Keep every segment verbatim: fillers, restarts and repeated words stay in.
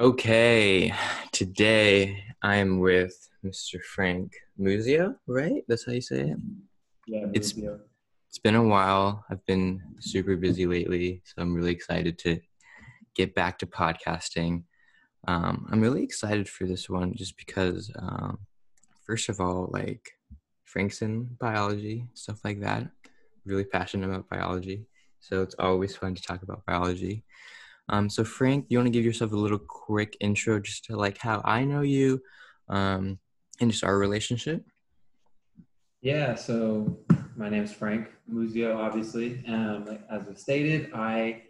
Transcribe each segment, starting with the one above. Okay, today I'm with Mister Frank Muzio, right? That's how you say it? Yeah, it's, it's been a while. I've been super busy lately, so I'm really excited to get back to podcasting. Um, I'm really excited for this one just because, um, first of all, like Frank's in biology, stuff like that. Really passionate about biology, so it's always fun to talk about biology. Um, so Frank, you want to give yourself a little quick intro just to like how I know you um, and just our relationship? Yeah, so my name is Frank Muzio, obviously. Um, as was stated, I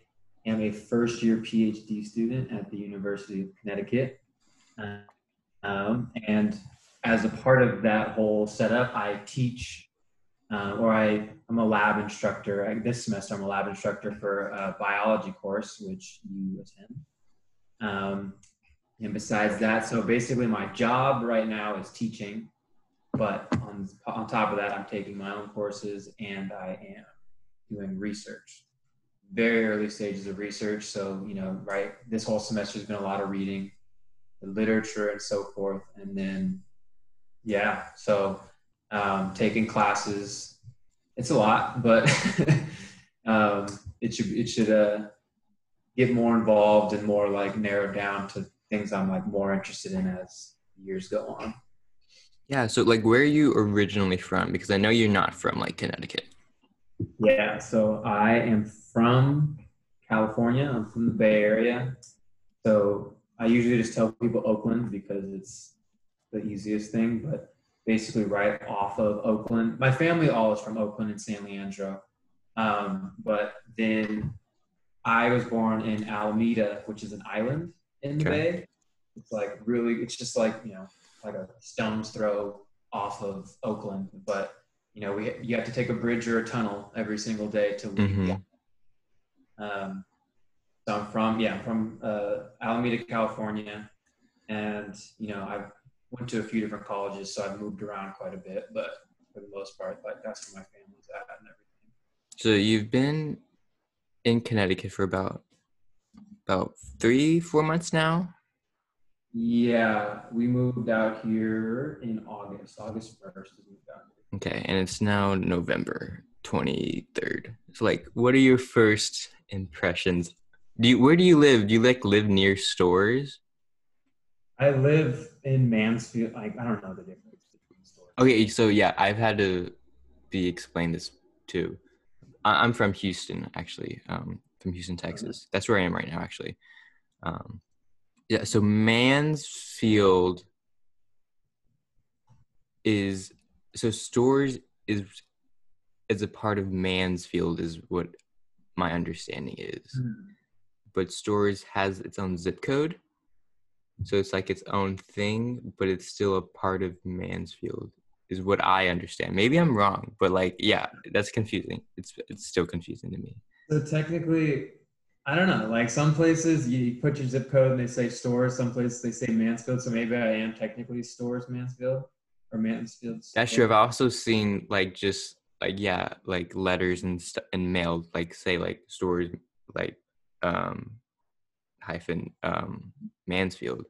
am a first year PhD student at the University of Connecticut. Um, and as a part of that whole setup, I teach uh, or I I'm a lab instructor. I, this semester, I'm a lab instructor for a biology course, which you attend. Um, and besides that, so basically my job right now is teaching, but on, on top of that, I'm taking my own courses and I am doing research, very early stages of research. So, you know, right, this whole semester has been a lot of reading, the literature and so forth. And then, yeah, so um, taking classes. It's a lot, but um, it should it should uh, get more involved and more like narrowed down to things I'm like more interested in as years go on. Yeah. So like, where are you originally from? Because I know you're not from like Connecticut. Yeah. So I am from California. I'm from the Bay Area. So I usually just tell people Oakland because it's the easiest thing, but basically right off of Oakland. My family all is from Oakland and San Leandro. Um, but then I was born in Alameda, which is an island in the okay. Bay. It's like really, it's just like, you know, like a stone's throw off of Oakland. But, you know, we you have to take a bridge or a tunnel every single day to leave. Mm-hmm. Um, so I'm from, yeah, I'm from uh, Alameda, California. And, you know, I've went to a few different colleges, so I've moved around quite a bit, but for the most part, like that's where my family's at and everything. So you've been in Connecticut for about about three, four months now? Yeah, we moved out here in August. August first we moved out here. Okay, and it's now November twenty-third. So like, what are your first impressions? Do you, where do you live? Do you like live near stores? I live in Mansfield. Like I don't know the difference between stores. Okay, so yeah, I've had to be explained this too. I- I'm from Houston, actually, um, from Houston, Texas. That's where I am right now, actually. Um, yeah, so Mansfield is so stores is is a part of Mansfield, is what my understanding is. Mm-hmm. But stores has its own zip code. So it's like its own thing, but it's still a part of Mansfield, is what I understand. Maybe I'm wrong, but like, yeah, that's confusing. It's it's still confusing to me. So technically, I don't know. Like some places you put your zip code and they say stores. Some places they say Mansfield. So maybe I am technically stores Mansfield or Mansfield. Stores. That's true. I've also seen like just like yeah, like letters and st- and mail like say like stores like um hyphen um. Mansfield.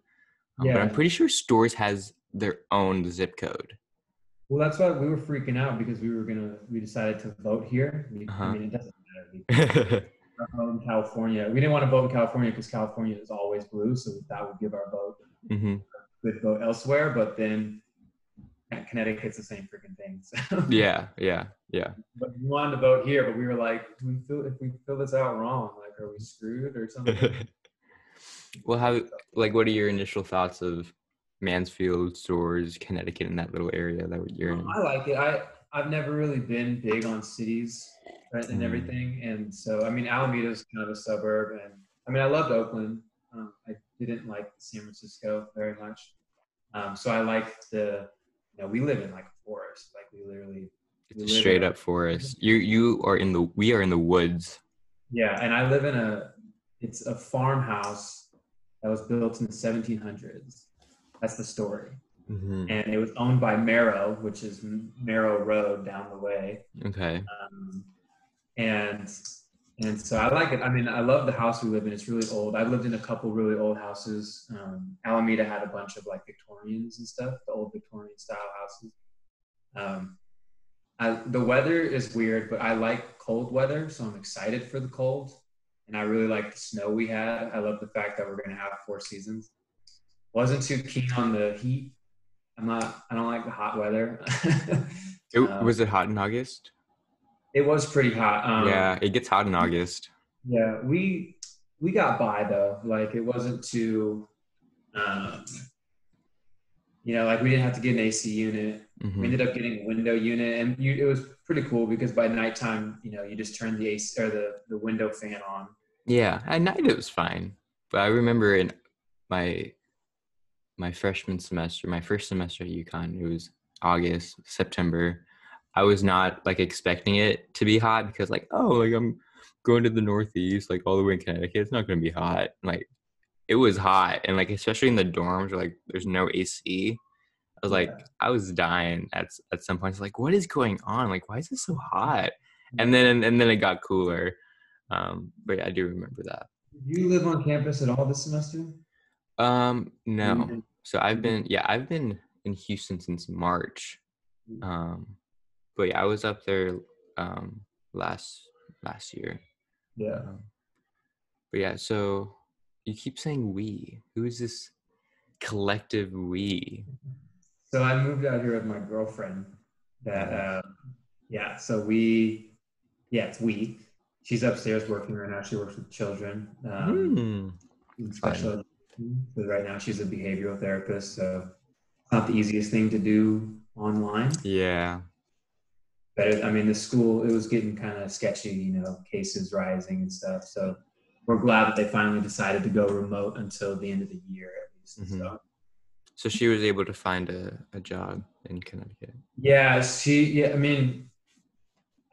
Um, yeah. But I'm pretty sure stores has their own zip code. Well, that's why we were freaking out because we were going to, we decided to vote here. We, uh-huh. I mean, it doesn't matter. From California. We didn't want to vote in California because California is always blue. So that would give our vote mm-hmm. a good vote elsewhere. But then Connecticut's the same freaking thing. So. Yeah. Yeah. Yeah. But we wanted to vote here, but we were like, do we feel, if we fill this out wrong, like, are we screwed or something? Well, how like what are your initial thoughts of Mansfield, stores, Connecticut, in that little area that you're in? I like it. I I've never really been big on cities right, and mm. everything, and so I mean Alameda is kind of a suburb, and I mean I loved Oakland. Um, I didn't like San Francisco very much, um, so I liked the you know we live in like a forest, like we literally we it's straight up a, forest. You you are in the we are in the woods. Yeah, and I live in a it's a farmhouse. That was built in the seventeen hundreds. That's the story. Mm-hmm. And it was owned by Merrow, which is Merrow Road down the way. Okay. Um, and And so I like it. I mean, I love the house we live in. It's really old. I've lived in a couple really old houses. Um, Alameda had a bunch of like Victorians and stuff, the old Victorian style houses. Um, I, the weather is weird, but I like cold weather, so I'm excited for the cold. And I really like the snow we had. I love the fact that we're going to have four seasons. Wasn't too keen on the heat. I'm not, I don't like the hot weather. it, um, was it hot in August? It was pretty hot. Um, yeah, it gets hot in August. Yeah, we we got by though. Like it wasn't too, um, you know, like we didn't have to get an A C unit. Mm-hmm. We ended up getting a window unit, and you, it was pretty cool because by nighttime, you know, you just turned the A C or the the window fan on. Yeah, at night it was fine, but I remember in my my freshman semester, my first semester at UConn, it was August, September. I was not like expecting it to be hot because like, oh, like I'm going to the Northeast, like all the way in Connecticut, it's not going to be hot. Like it was hot. And like, especially in the dorms, like there's no A C. I was like, yeah. I was dying at at some point. It's like, what is going on? Like, why is it so hot? And then, and then it got cooler. Um, but yeah, I do remember that. Did you live on campus at all this semester? Um, no. So I've been, yeah, I've been in Houston since March. Um, But yeah, I was up there um, last last year. Yeah. Um, but yeah, so you keep saying we. Who is this collective we? So I moved out here with my girlfriend. That uh, yeah, so we, yeah, it's we. She's upstairs working right now. She works with children. Um, mm. Special. So right now she's a behavioral therapist, so it's not the easiest thing to do online. Yeah. But I mean, the school, it was getting kind of sketchy, you know, cases rising and stuff. So we're glad that they finally decided to go remote until the end of the year, at least. Mm-hmm. So. so she was able to find a, a job in Connecticut. Yeah, she, yeah, I mean,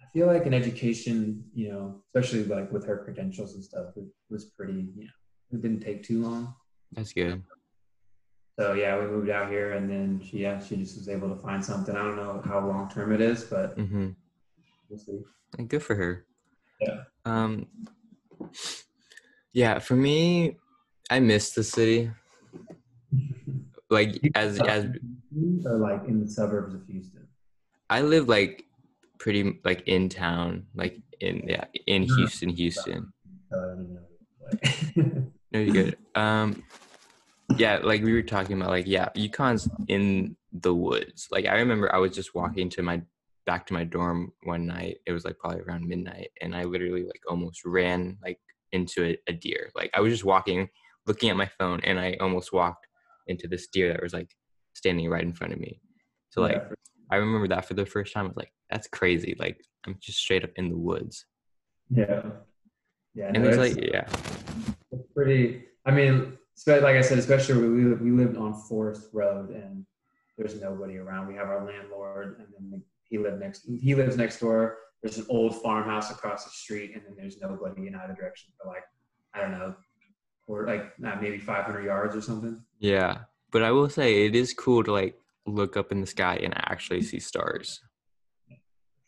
I feel like in education, you know, especially like with her credentials and stuff, it was pretty, you know, it didn't take too long. That's good. So yeah, we moved out here, and then she, yeah, she just was able to find something. I don't know how long term it is, but mm-hmm. we'll see. And good for her. Yeah. Um. Yeah, for me, I miss the city. Like as as or like in the suburbs of Houston. I live like pretty like in town, like in yeah in Houston, Houston. No, you're good. Um. Yeah, like we were talking about, like, yeah, UConn's in the woods. Like, I remember I was just walking to my, back to my dorm one night. It was, like, probably around midnight. And I literally, like, almost ran, like, into a, a deer. Like, I was just walking, looking at my phone, and I almost walked into this deer that was, like, standing right in front of me. So, like, yeah. I remember that for the first time. I was like, that's crazy. Like, I'm just straight up in the woods. Yeah. Yeah. And no, it was, it's, like, yeah. It's pretty, I mean... So like I said, especially we we lived on Forest Road, and there's nobody around. We have our landlord, and then he lived next. He lives next door. There's an old farmhouse across the street, and then there's nobody in either direction for like I don't know, or like maybe five hundred yards or something. Yeah, but I will say it is cool to like look up in the sky and actually see stars.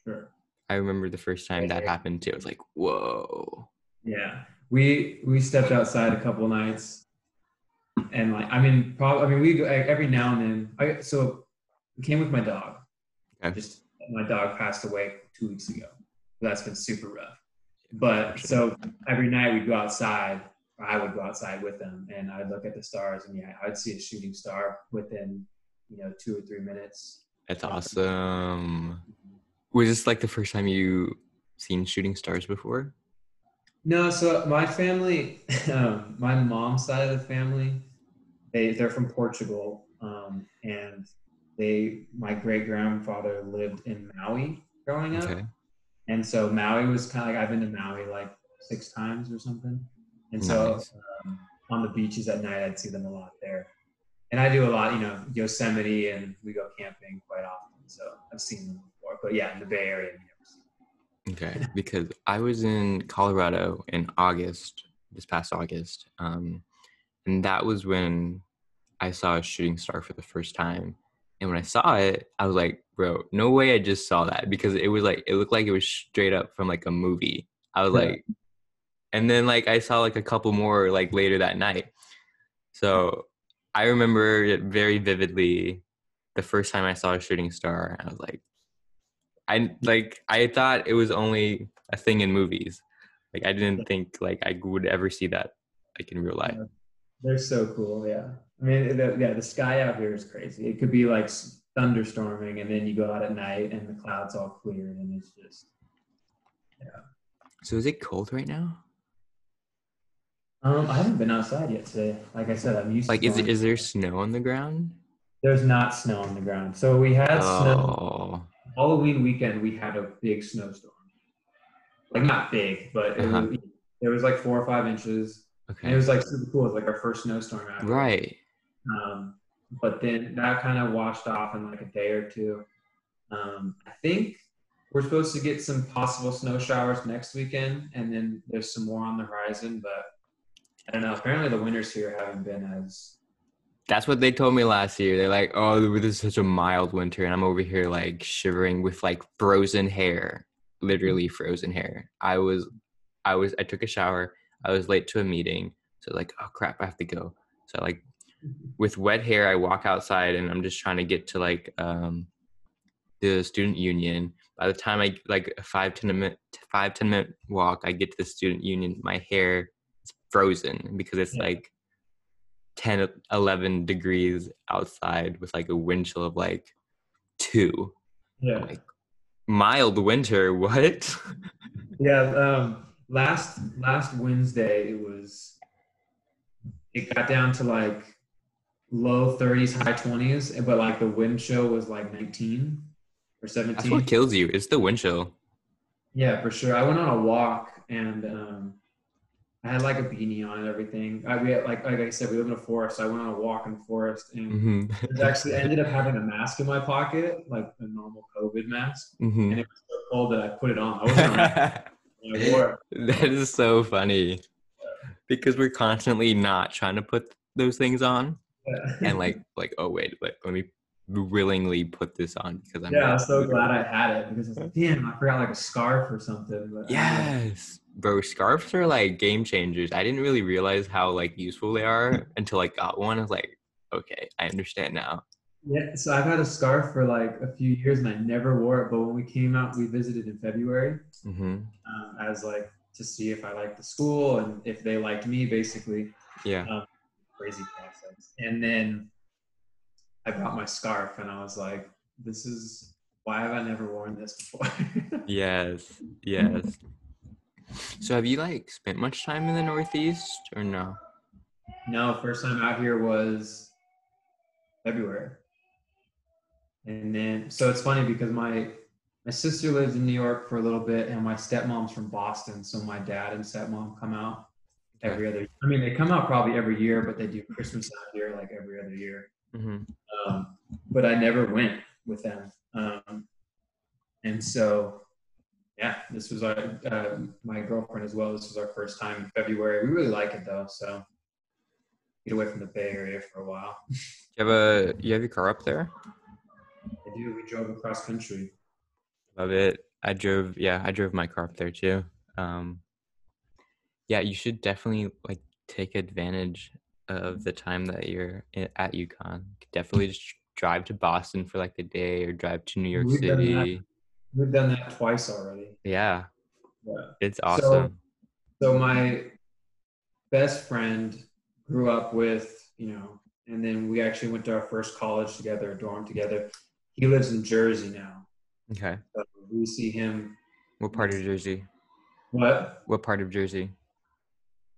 Sure. I remember the first time that happened too. It was like, whoa. Yeah, we we stepped outside a couple nights. And like, I mean, probably, I mean, we go every now and then. I, so we came with my dog. Okay. Just my dog passed away two weeks ago. That's been super rough. But so every night we'd go outside, or I would go outside with them, and I'd look at the stars, and yeah, I'd see a shooting star within, you know, two or three minutes. That's awesome. Was this like the first time you seen shooting stars before? No, so my family, um, my mom's side of the family, they, they're from Portugal, um, and they, my great-grandfather lived in Maui growing up, okay. And so Maui was kind of like, I've been to Maui like six times or something, and so nice. um, on the beaches at night, I'd see them a lot there, and I do a lot, you know, Yosemite, and we go camping quite often, so I've seen them before, but yeah, in the Bay Area. Okay, because I was in Colorado in August, this past August, um, and that was when I saw a shooting star for the first time. And when I saw it, I was like, bro, no way I just saw that, because it was like, it looked like it was straight up from like a movie. I was like, And then like I saw like a couple more like later that night. So I remember it very vividly. The first time I saw a shooting star, I was like, I like I thought it was only a thing in movies. Like I didn't think like I would ever see that like in real life. They're so cool. Yeah, I mean, the, yeah, the sky out here is crazy. It could be like thunderstorming, and then you go out at night, and the clouds all cleared, and it's just yeah. So is it cold right now? Um, I haven't been outside yet today. Like I said, I'm used. Like, to is it, is there snow on the ground? There's not snow on the ground. So we had oh. snow. Halloween weekend, we had a big snowstorm. Like, not big, but it uh-huh. was, there was like four or five inches. Okay. And it was like super cool. It was like our first snowstorm out. Right. Um, but then that kind of washed off in like a day or two. Um, I think we're supposed to get some possible snow showers next weekend. And then there's some more on the horizon. But I don't know. Apparently the winters here haven't been as... That's what they told me last year. They're like, oh, this is such a mild winter. And I'm over here like shivering with like frozen hair, literally frozen hair. I was, I was, I took a shower. I was late to a meeting. So like, oh crap, I have to go. So like with wet hair, I walk outside and I'm just trying to get to like um, the student union. By the time I like a five, 10 minute, five, 10 minute walk, I get to the student union. My hair is frozen because it's yeah. like, ten, eleven degrees outside with like a wind chill of like two. Yeah. Like mild winter, what? yeah. Um, last, last Wednesday, it was, it got down to like low thirties, high twenties, but like the wind chill was like nineteen or seventeen. That's what kills you. It's the wind chill. Yeah, for sure. I went on a walk and, um, I had like a beanie on and everything. I, we had, like like I said, we live in a forest. So I went on a walk in the forest and mm-hmm. actually ended up having a mask in my pocket, like a normal COVID mask. Mm-hmm. And it was so cold that I put it on. I wasn't around. I wore it. That is so funny yeah. because we're constantly not trying to put those things on. Yeah. And like, like oh, wait, like, let me willingly put this on because I'm Yeah, I'm so good. glad I had it because I was like, damn, I forgot like a scarf or something. But yes. Bro, scarves are like game changers. I didn't really realize how like useful they are until I got one. I was like, okay, I understand now. Yeah, so I've had a scarf for like a few years and I never wore it. But when we came out, we visited in February. Mm-hmm. Um, I was like, to see if I liked the school and if they liked me, basically. Yeah. Um, crazy process. And then I bought my scarf and I was like, this is, why have I never worn this before? yes, yes. So have you like spent much time in the Northeast or no? No, first time out here was February. And then, so it's funny because my, my sister lives in New York for a little bit and my stepmom's from Boston. So my dad and stepmom come out every other, I mean, they come out probably every year, but they do Christmas out here like every other year. Mm-hmm. Um, but I never went with them. Um, and so Yeah, this was our, uh, my girlfriend as well. This was our first time in February. We really like it though, so get away from the Bay Area for a while. Do you have a, you have your car up there? I do. We drove across country. Love it. I drove, yeah, I drove my car up there too. Um, yeah, you should definitely like take advantage of the time that you're in, at UConn. Definitely just drive to Boston for like a day or drive to New York We've City. We've done that twice already. Yeah. yeah. It's awesome. So, so my best friend grew up with, you know, and then we actually went to our first college together, dorm together. He lives in Jersey now. Okay. So we see him. What part of Jersey? What? What part of Jersey?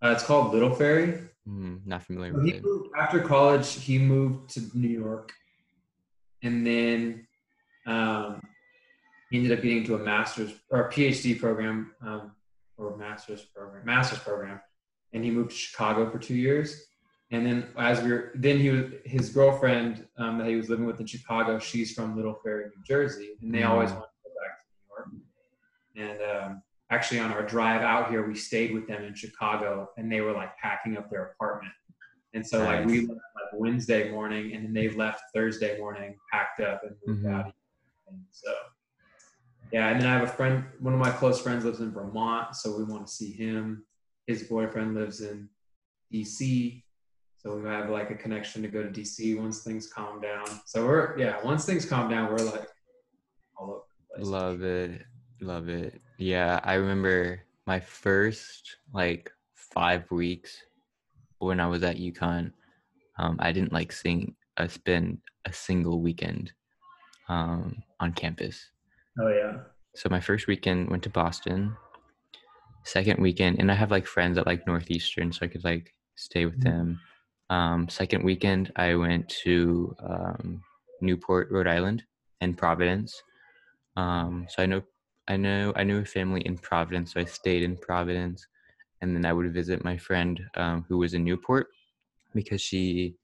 Uh, it's called Little Ferry. Mm, not familiar so with it. Moved, after college, he moved to New York. And then... um He ended up getting to a master's or a PhD program um, or master's program, master's program. And he moved to Chicago for two years. And then as we were, then he was, his girlfriend um, that he was living with in Chicago, she's from Little Ferry, New Jersey. And they always wanted to go back to New York. And um, actually on our drive out here, we stayed with them in Chicago and they were like packing up their apartment. And so nice. like we left like Wednesday morning and then they left Thursday morning, packed up and moved mm-hmm. out. And so. Yeah, and then I have a friend, one of my close friends lives in Vermont, so we want to see him. his boyfriend lives in D C, so we have like a connection to go to D C once things calm down. So we're, yeah, once things calm down, we're like all over the place. Love it. Love it. Yeah, I remember my first like five weeks when I was at UConn, um, I didn't like sing, uh, spend a single weekend um, on campus. Oh, yeah. So my first weekend went to Boston. Second weekend, and I have like friends at like Northeastern, so I could like stay with them. Um, second weekend, I went to um, Newport, Rhode Island, and Providence. Um, so I know, I know, I knew a family in Providence, so I stayed in Providence, and then I would visit my friend um, who was in Newport because she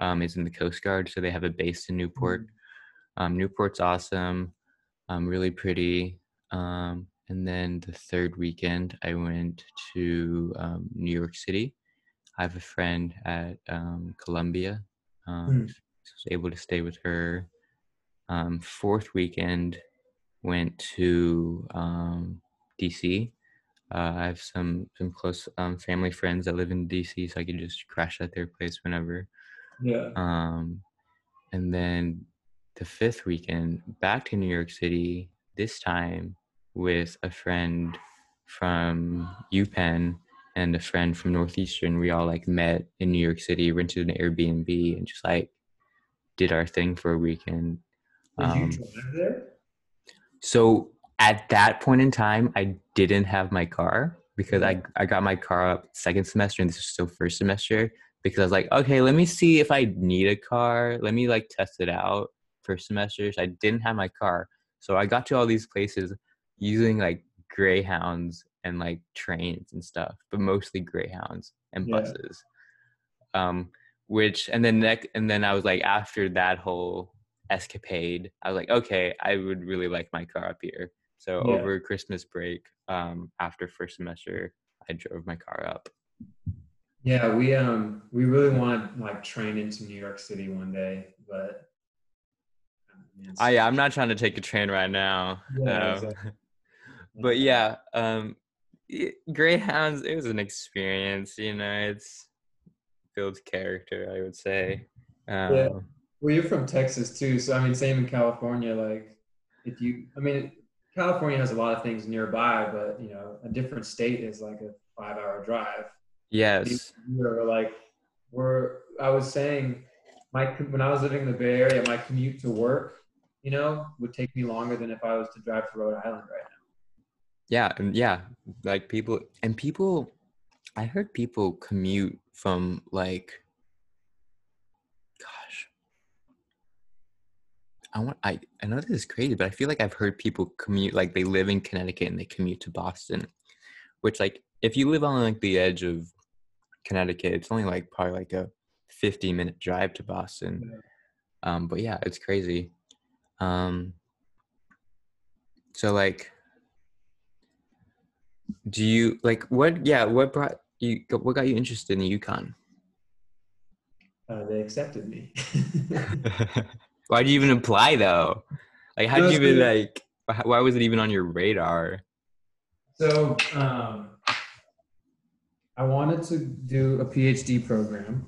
um, is in the Coast Guard, so they have a base in Newport. Um, Newport's awesome, um, really pretty. Um, And then the third weekend, I went to um, New York City. I have a friend at um, Columbia. Um, mm. So I was able to stay with her. Um, fourth weekend, went to um, D C. Uh, I have some some close um, family friends that live in D C, so I could just crash at their place whenever. Yeah. Um, and then the fifth weekend, back to New York City. This time with a friend from UPenn and a friend from Northeastern. We all like met in New York City, rented an Airbnb, and just like did our thing for a weekend. Um, Did you drive there? So at that point in time, I didn't have my car because I, I got my car up second semester, and this is still first semester, because I was like, okay, let me see if I need a car. Let me like test it out first semester. So I didn't have my car. So I got to all these places using like Greyhounds and like trains and stuff, but mostly Greyhounds and buses. Yeah. Um, which, and then next, and then I was like, after that whole escapade, I was like, okay, I would really like my car up here. So yeah. Over Christmas break, um, after first semester, I drove my car up. Yeah, we um we really want to like train into New York City one day, but I, I yeah, I'm not trying to take a train right now. Yeah, um, exactly. But yeah, um, it, Greyhounds, it was an experience, you know, it's builds character, I would say. Um, yeah. Well, you're from Texas too. So, I mean, same in California, like if you, I mean, California has a lot of things nearby, but you know, a different state is like a five hour drive. Yes. We're like, we're, I was saying my, when I was living in the Bay Area, my commute to work, you know, would take me longer than if I was to drive to Rhode Island right now. Yeah, and yeah, like people, and people, I heard people commute from like, gosh, I want, I, I know this is crazy, but I feel like I've heard people commute, like they live in Connecticut and they commute to Boston, which like, if you live on like the edge of Connecticut, it's only like probably like a fifty minute drive to Boston. Um, but yeah, it's crazy. Um, so like, do you like what? Yeah, what brought you? What got you interested in UConn? Uh, they accepted me. Why did you even apply though? Like, how did you even like? Why was it even on your radar? So, um, I wanted to do a PhD program,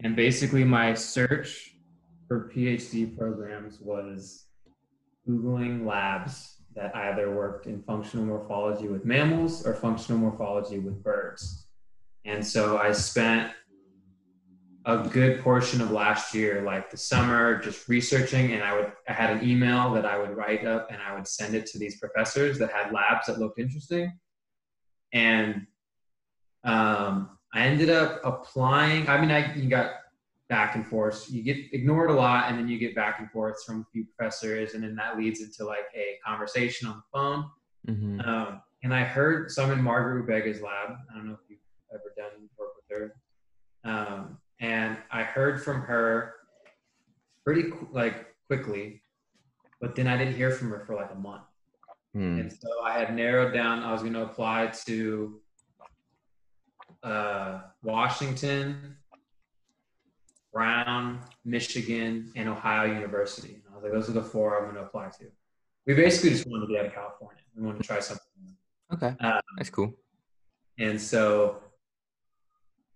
and basically my search for PhD programs was Googling labs that either worked in functional morphology with mammals or functional morphology with birds. And so I spent a good portion of last year, like the summer, just researching, and I would, I had an email that I would write up and I would send it to these professors that had labs that looked interesting. And um, I ended up applying, I mean, I you got back and forth. You get ignored a lot, and then you get back and forth from a few professors, and then that leads into like a conversation on the phone. Mm-hmm. Um, and I heard some in Margaret Rubega's lab. I don't know if you've ever done work with her. Um, and I heard from her pretty qu- like quickly, but then I didn't hear from her for like a month. Mm. And so I had narrowed down, I was going to apply to uh, Washington, Brown, Michigan, and Ohio University. And I was like, those are the four I'm going to apply to. We basically just wanted to be out of California. We wanted to try something new. Okay, um, that's cool. And so,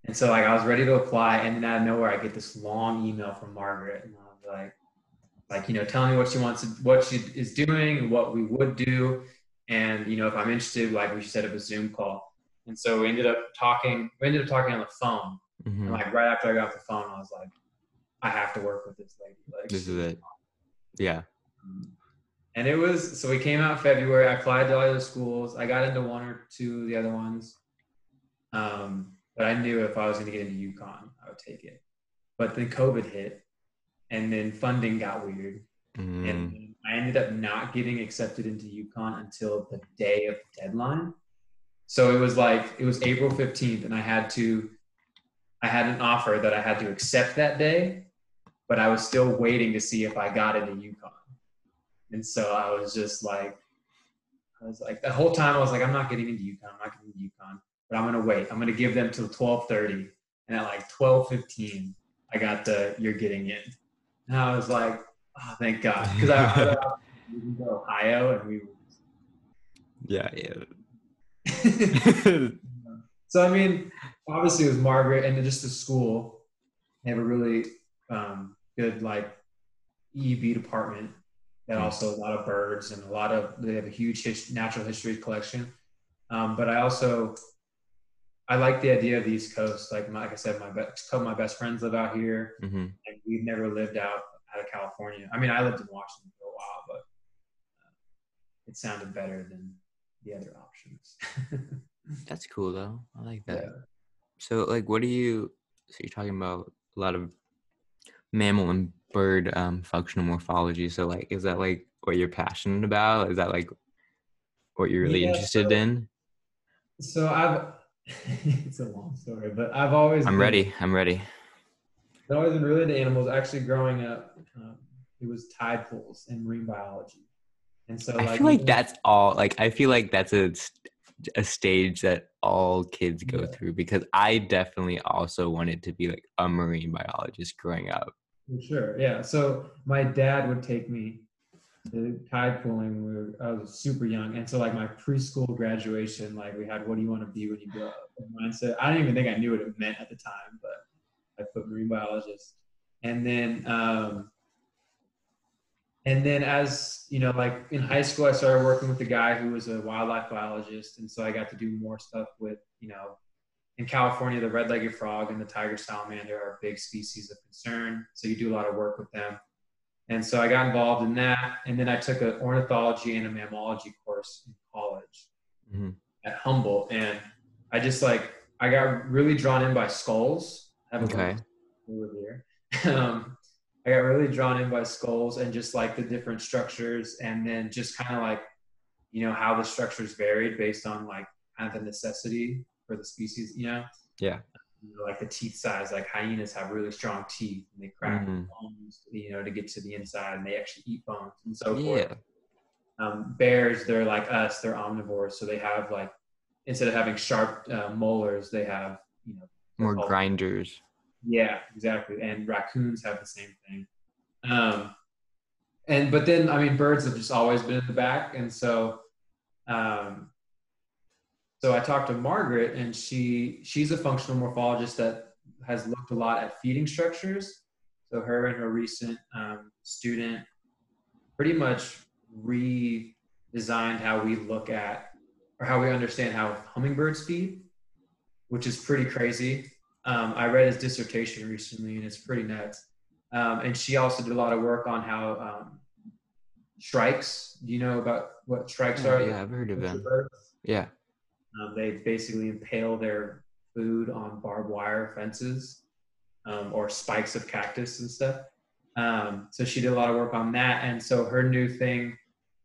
and so like I was ready to apply, and then out of nowhere I get this long email from Margaret, and I was like, like, you know, telling me what she wants, to, what she is doing, and what we would do. And, you know, if I'm interested, like, we should set up a Zoom call. And so we ended up talking, we ended up talking on the phone. Mm-hmm. And like right after I got off the phone, I was like, I have to work with this lady. Like, this is it. Yeah. And it was, so we came out in February. I applied to all the schools. I got into one or two of the other ones. Um, but I knew if I was going to get into UConn, I would take it. But then COVID hit, and then funding got weird. Mm. And I ended up not getting accepted into UConn until the day of the deadline. So it was like, it was April fifteenth, and I had to, I had an offer that I had to accept that day, but I was still waiting to see if I got into UConn. And so I was just like, I was like, the whole time I was like, I'm not getting into UConn, I'm not getting into UConn, but I'm going to wait. I'm going to give them till twelve thirty. And at like twelve fifteen, I got the, you're getting in. And I was like, oh, thank God. Because I, I was in Ohio, and we were just... Yeah, yeah. So, I mean, obviously it was Margaret, and just the school. They have a really um, good, like, E E B department that also a lot of birds and a lot of, they have a huge his, natural history collection. Um, but I also, I like the idea of the East Coast. Like, my, like I said, my best, a couple of my best friends live out here. Mm-hmm. And we've never lived out out of California. I mean, I lived in Washington for a while, but uh, it sounded better than the other options. That's cool, though. I like that. Yeah. So, like, what do you, so you're talking about a lot of mammal and bird um, functional morphology. So, like, is that, like, what you're passionate about? Is that, like, what you're really yeah, interested so, in? So, I've, it's a long story, but I've always I'm been, ready. I'm ready. I've always been really into animals. Actually, growing up, um, it was tide pools and marine biology. And so, like, I feel like that's all, like, I feel like that's a, a stage that all kids go yeah. through, because I definitely also wanted to be, like, a marine biologist growing up. For sure, yeah. So my dad would take me to tide pooling when we were, I was super young. And so, like, my preschool graduation, like, we had, what do you want to be when you grow up? And mine said, I don't even think I knew what it meant at the time, but I put marine biologist. And then, um, and then as, you know, like, in high school, I started working with a guy who was a wildlife biologist. And so I got to do more stuff with, you know, in California, the red-legged frog and the tiger salamander are big species of concern. So you do a lot of work with them. And so I got involved in that. And then I took an ornithology and a mammalogy course in college mm-hmm. at Humboldt. And I just, like, I got really drawn in by skulls. I okay. Um, I got really drawn in by skulls and just, like, the different structures, and then just kind of, like, you know, how the structures varied based on, like, kind of the necessity for the species, you know? Yeah. You know, like, the teeth size, like, hyenas have really strong teeth, and they crack mm-hmm. bones, you know, to get to the inside, and they actually eat bones and so yeah. forth. Um, bears, they're like us, they're omnivores, so they have, like, instead of having sharp uh, molars, they have, you know, more grinders. Yeah, exactly. And raccoons have the same thing. Um, and but then, I mean, birds have just always been in the back. And so um, so I talked to Margaret, and she she's a functional morphologist that has looked a lot at feeding structures. So her and her recent um, student pretty much redesigned how we look at or how we understand how hummingbirds feed, which is pretty crazy. Um, I read his dissertation recently, and it's pretty nuts. Um, and she also did a lot of work on how um, shrikes, do you know about what shrikes oh, are? Yeah, I've heard of them. Yeah. Um, they basically impale their food on barbed wire fences um, or spikes of cactus and stuff. Um, so she did a lot of work on that. And so her new thing,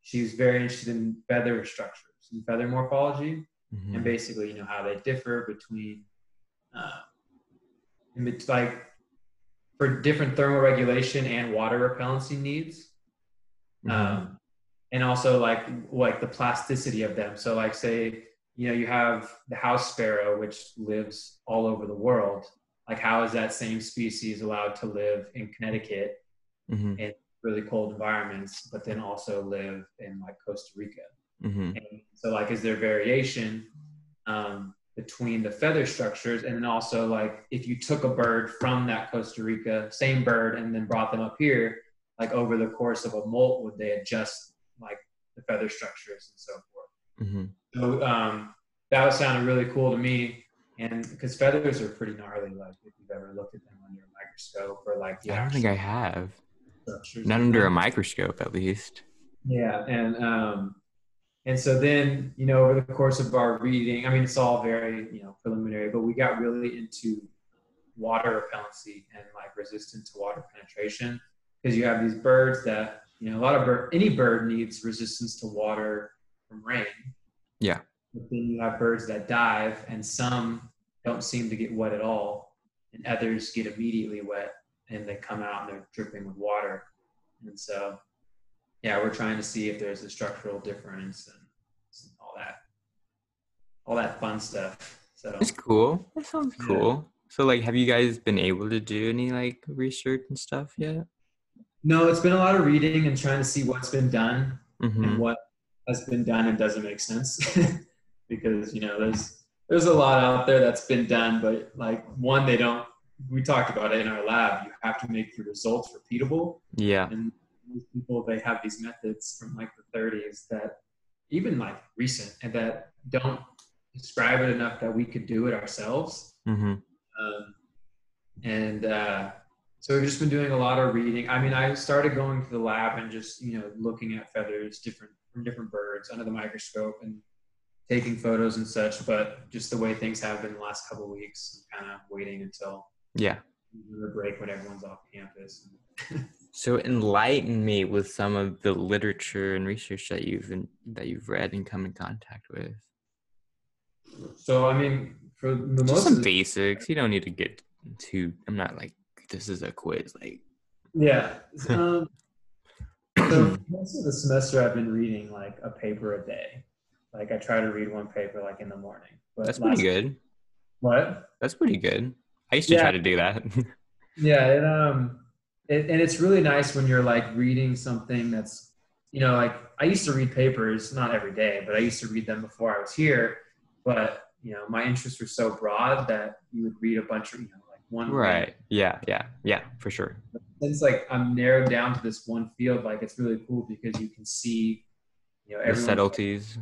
she's very interested in feather structures and feather morphology. Mm-hmm. And basically, you know, how they differ between, uh, it's like for different thermoregulation and water repellency needs. Mm-hmm. Um, and also like, like the plasticity of them. So like, say, you know, you have the house sparrow, which lives all over the world. Like, how is that same species allowed to live in Connecticut mm-hmm. in really cold environments, but then also live in like Costa Rica? Mm-hmm. And so, like, is there variation? Um, between the feather structures, and then also like if you took a bird from that Costa Rica, same bird, and then brought them up here, like over the course of a molt, would they adjust like the feather structures and so forth. Mm-hmm. So um, that was sounded really cool to me, and because feathers are pretty gnarly, like if you've ever looked at them under a microscope or like. I don't think I have. Not under a microscope, at least. Yeah, and um, and so then, you know, over the course of our reading, I mean, it's all very, you know, preliminary, but we got really into water repellency and like resistance to water penetration, because you have these birds that, you know, a lot of bird, any bird needs resistance to water from rain. Yeah. But then you have birds that dive, and some don't seem to get wet at all, and others get immediately wet, and they come out and they're dripping with water. And so, yeah, we're trying to see if there's a structural difference and all that, all that fun stuff. So it's cool. That sounds cool. Yeah. So, like, have you guys been able to do any like research and stuff yet? No, it's been a lot of reading and trying to see what's been done mm-hmm. and what has been done and doesn't make sense, because you know there's there's a lot out there that's been done, but like one they don't. We talked about it in our lab. You have to make your results repeatable. Yeah. And these people, they have these methods from like the thirties that even like recent, and that don't describe it enough that we could do it ourselves. Mm-hmm. Um, and uh, so we've just been doing a lot of reading. I mean, I started going to the lab and just, you know, looking at feathers different from different birds under the microscope and taking photos and such. But just the way things have been the last couple of weeks, I'm kind of waiting until yeah a break when everyone's off campus. So enlighten me with some of the literature and research that you've been, that you've read and come in contact with. So I mean, for the most, some basics. You don't need to get too. I'm not like this is a quiz. Like yeah. Um, so most of the semester, I've been reading like a paper a day. Like I try to read one paper like in the morning. But that's pretty good. What? That's pretty good. I used to yeah. try to do that. yeah, it, um, it, and it's really nice when you're like reading something that's, you know, like I used to read papers, not every day, but I used to read them before I was here. But you know, my interests were so broad that you would read a bunch of, you know, like one. Right. Thing. Yeah. Yeah. Yeah. For sure. But since like I'm narrowed down to this one field, like it's really cool because you can see, you know, the subtleties.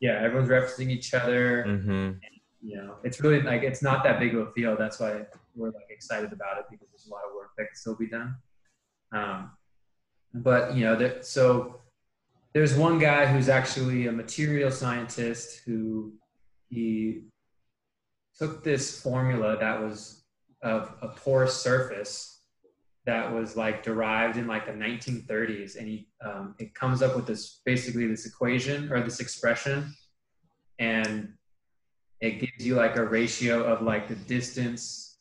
Yeah, everyone's referencing each other. Mm-hmm. You know, it's really like, it's not that big of a field. That's why we're like excited about it, because there's a lot of work that can still be done. Um, but, you know, there, so there's one guy who's actually a material scientist who he took this formula that was of a porous surface that was like derived in like the nineteen thirties. And he, um, it comes up with this, basically this equation or this expression. And it gives you like a ratio of like the distance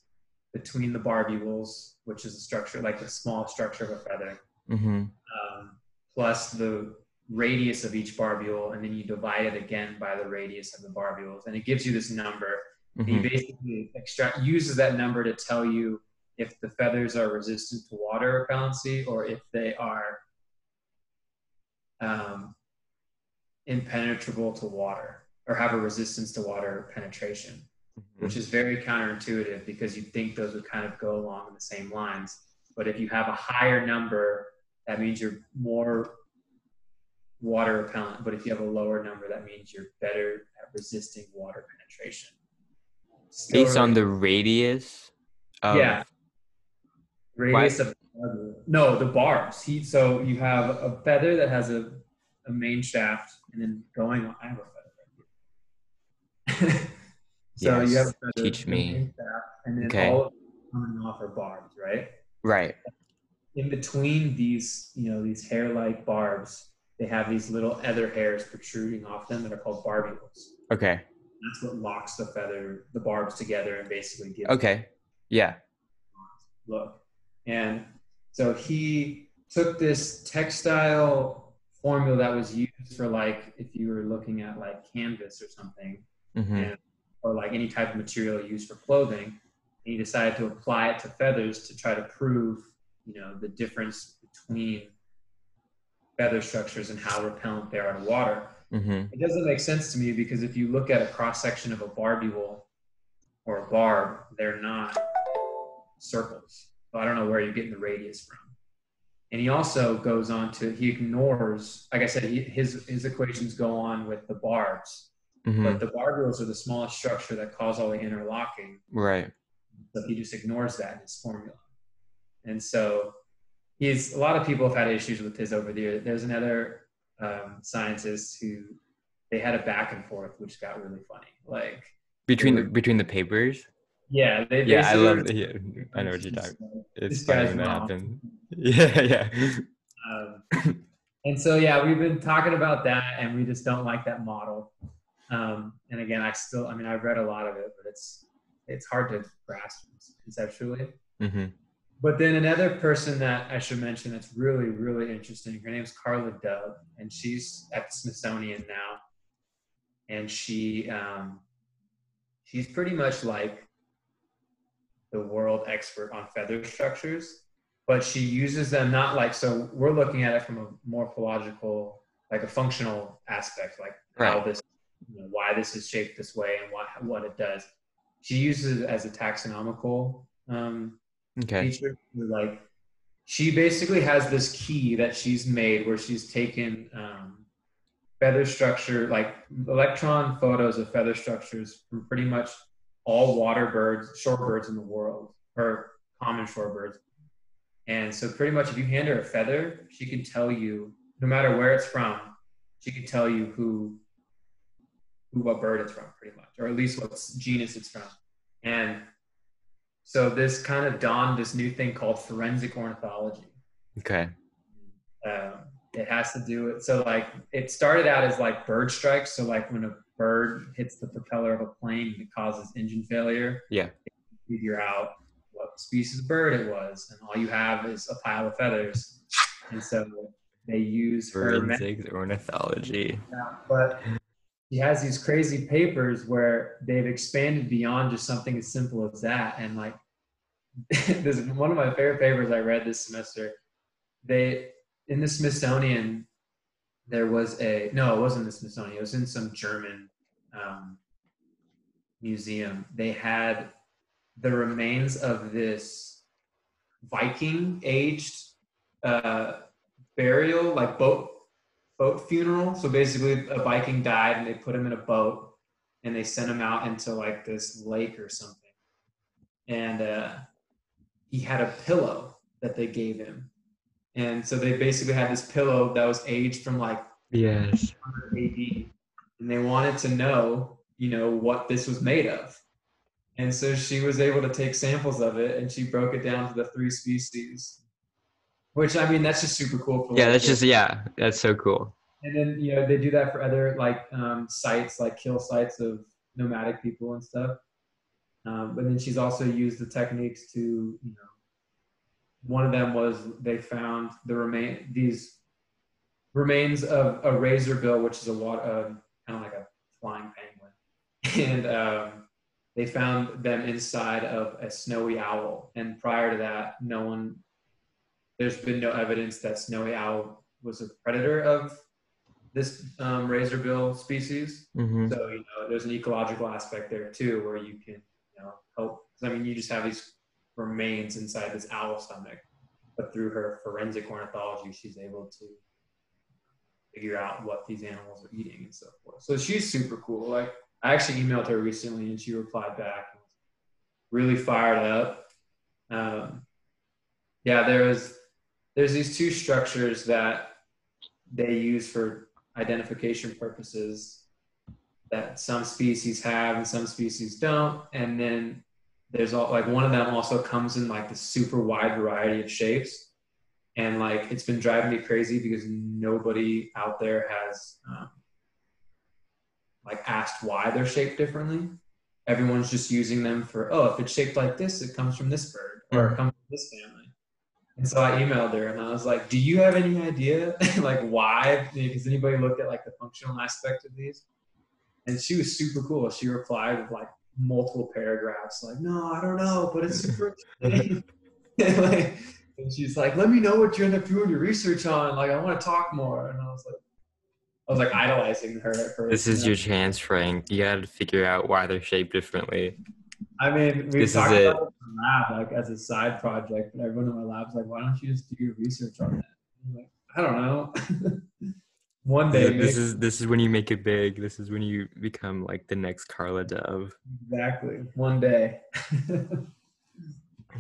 between the barbules, which is a structure, like the small structure of a feather, mm-hmm. um, plus the radius of each barbule. And then you divide it again by the radius of the barbules. And it gives you this number. Mm-hmm. And he basically extract, uses that number to tell you if the feathers are resistant to water repellency or if they are um, impenetrable to water, or have a resistance to water penetration, mm-hmm. which is very counterintuitive because you'd think those would kind of go along in the same lines. But if you have a higher number, that means you're more water repellent. But if you have a lower number, that means you're better at resisting water penetration. Still Based right. on the radius of... Yeah. Radius Why? of... No, the barbs. He, so you have a feather that has a, a main shaft, and then going on... I have a so yes. you have a feather, teach me and then okay. all of them coming off are barbs, right? Right. In between these, you know, these hair-like barbs, they have these little other hairs protruding off them that are called barbules. Okay. That's what locks the feather, the barbs together, and basically gives. Okay. Them. Yeah. Look, and so he took this textile formula that was used for like if you were looking at like canvas or something. Mm-hmm. And, or like any type of material used for clothing, and he decided to apply it to feathers to try to prove, you know, the difference between feather structures and how repellent they are to water. Mm-hmm. It doesn't make sense to me, because if you look at a cross-section of a barbule or a barb, they're not circles. So I don't know where you're getting the radius from. And he also goes on to, he ignores, like I said, he, his, his equations go on with the barbs, mm-hmm. but the barbules are the smallest structure that cause all the interlocking. Right. So he just ignores that in his formula. And so he's, a lot of people have had issues with his over the years. There's another um, scientist who, they had a back and forth, which got really funny. Like between were, the, between the papers. Yeah. They yeah. I love it. Yeah, I know what you're talking about. It's funny when that happens. Yeah. Yeah. Um, and so, yeah, we've been talking about that, and we just don't like that model. Um, and again, I still, I mean, I've read a lot of it, but it's, it's hard to grasp conceptually. Mm-hmm. But then another person that I should mention that's really, really interesting, her name's Carla Dove, and she's at the Smithsonian now. And she, um, she's pretty much like the world expert on feather structures, but she uses them not like, so we're looking at it from a morphological, like a functional aspect, like right. how this, you know, why this is shaped this way and why, what it does. She uses it as a taxonomical um, okay. feature. Like, she basically has this key that she's made where she's taken um, feather structure, like electron photos of feather structures from pretty much all water birds, shorebirds in the world, or common shorebirds. And so pretty much if you hand her a feather, she can tell you, no matter where it's from, she can tell you who, who what bird it's from, pretty much, or at least what genus it's from. And so this kind of dawned this new thing called forensic ornithology. Okay. Um, it has to do with, so like, it started out as like bird strikes. So like when a bird hits the propeller of a plane and it causes engine failure. Yeah. You can figure out what species of bird it was, and all you have is a pile of feathers. And so they use forensic ornithology. Yeah, but he has these crazy papers where they've expanded beyond just something as simple as that. And like, this is one of my favorite papers I read this semester. They, in the Smithsonian, there was a, no, it wasn't the Smithsonian. It was in some German um, museum. They had the remains of this Viking aged uh, burial, like boat, boat funeral. So basically a Viking died and they put him in a boat and they sent him out into like this lake or something. And uh, he had a pillow that they gave him. And so they basically had this pillow that was aged from like yes. one hundred A D, and they wanted to know, you know, what this was made of. And so she was able to take samples of it, and she broke it down to the three species, which, I mean, that's just super cool. For yeah, that's just, yeah, that's so cool. And then, you know, they do that for other like um, sites, like kill sites of nomadic people and stuff. Um, but then she's also used the techniques to, you know, one of them was they found the remain these remains of a razorbill, which is a water uh, kind of like a flying penguin, and um, they found them inside of a snowy owl. And prior to that, no one, there's been no evidence that snowy owl was a predator of this um, razorbill species. Mm-hmm. So you know, there's an ecological aspect there too, where you can you know help. I mean, you just have these remains inside this owl stomach, but through her forensic ornithology, she's able to figure out what these animals are eating and so forth. So she's super cool. Like, I actually emailed her recently and she replied back, really fired up. Um, yeah, there was, there's these two structures that they use for identification purposes that some species have and some species don't. And then there's all, like one of them also comes in like the super wide variety of shapes, and like it's been driving me crazy because nobody out there has um, like asked why they're shaped differently. Everyone's just using them for, oh, if it's shaped like this, it comes from this bird or it comes from this family. And so I emailed her and I was like, do you have any idea like why? Has anybody looked at like the functional aspect of these? And she was super cool. She replied with like multiple paragraphs, like, no, I don't know, but it's super interesting. and, like, and she's like, let me know what you end up doing your research on. Like, I want to talk more. And I was like, I was like idolizing her at first. This is your chance, Frank. You got to figure out why they're shaped differently. I mean, we talked about it in the lab, like as a side project, but everyone in my lab's like, why don't you just do your research on that? I'm like, I don't know. One day. This is this is when you make it big. This is when you become like the next Carla Dove. Exactly. One day.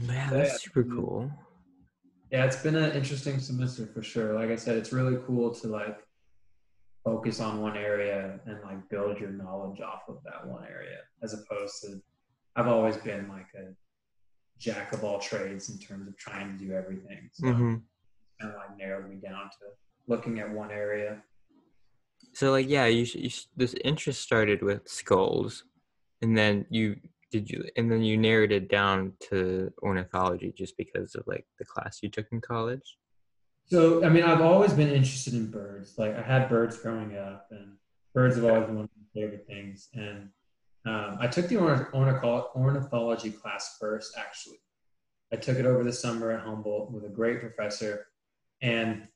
Yeah, that's super cool. Yeah, it's been an interesting semester for sure. Like I said, it's really cool to like focus on one area and like build your knowledge off of that one area, as opposed to, I've always been like a jack of all trades in terms of trying to do everything. So mm-hmm. kind of like narrowed me down to looking at one area. So like, yeah, you, you this interest started with skulls, and then you did you, and then you narrowed it down to ornithology just because of like the class you took in college. So, I mean, I've always been interested in birds. Like I had birds growing up, and birds have always been one of my favorite things. And um, I took the ornith- ornith- ornithology class first, actually. I took it over the summer at Humboldt with a great professor. And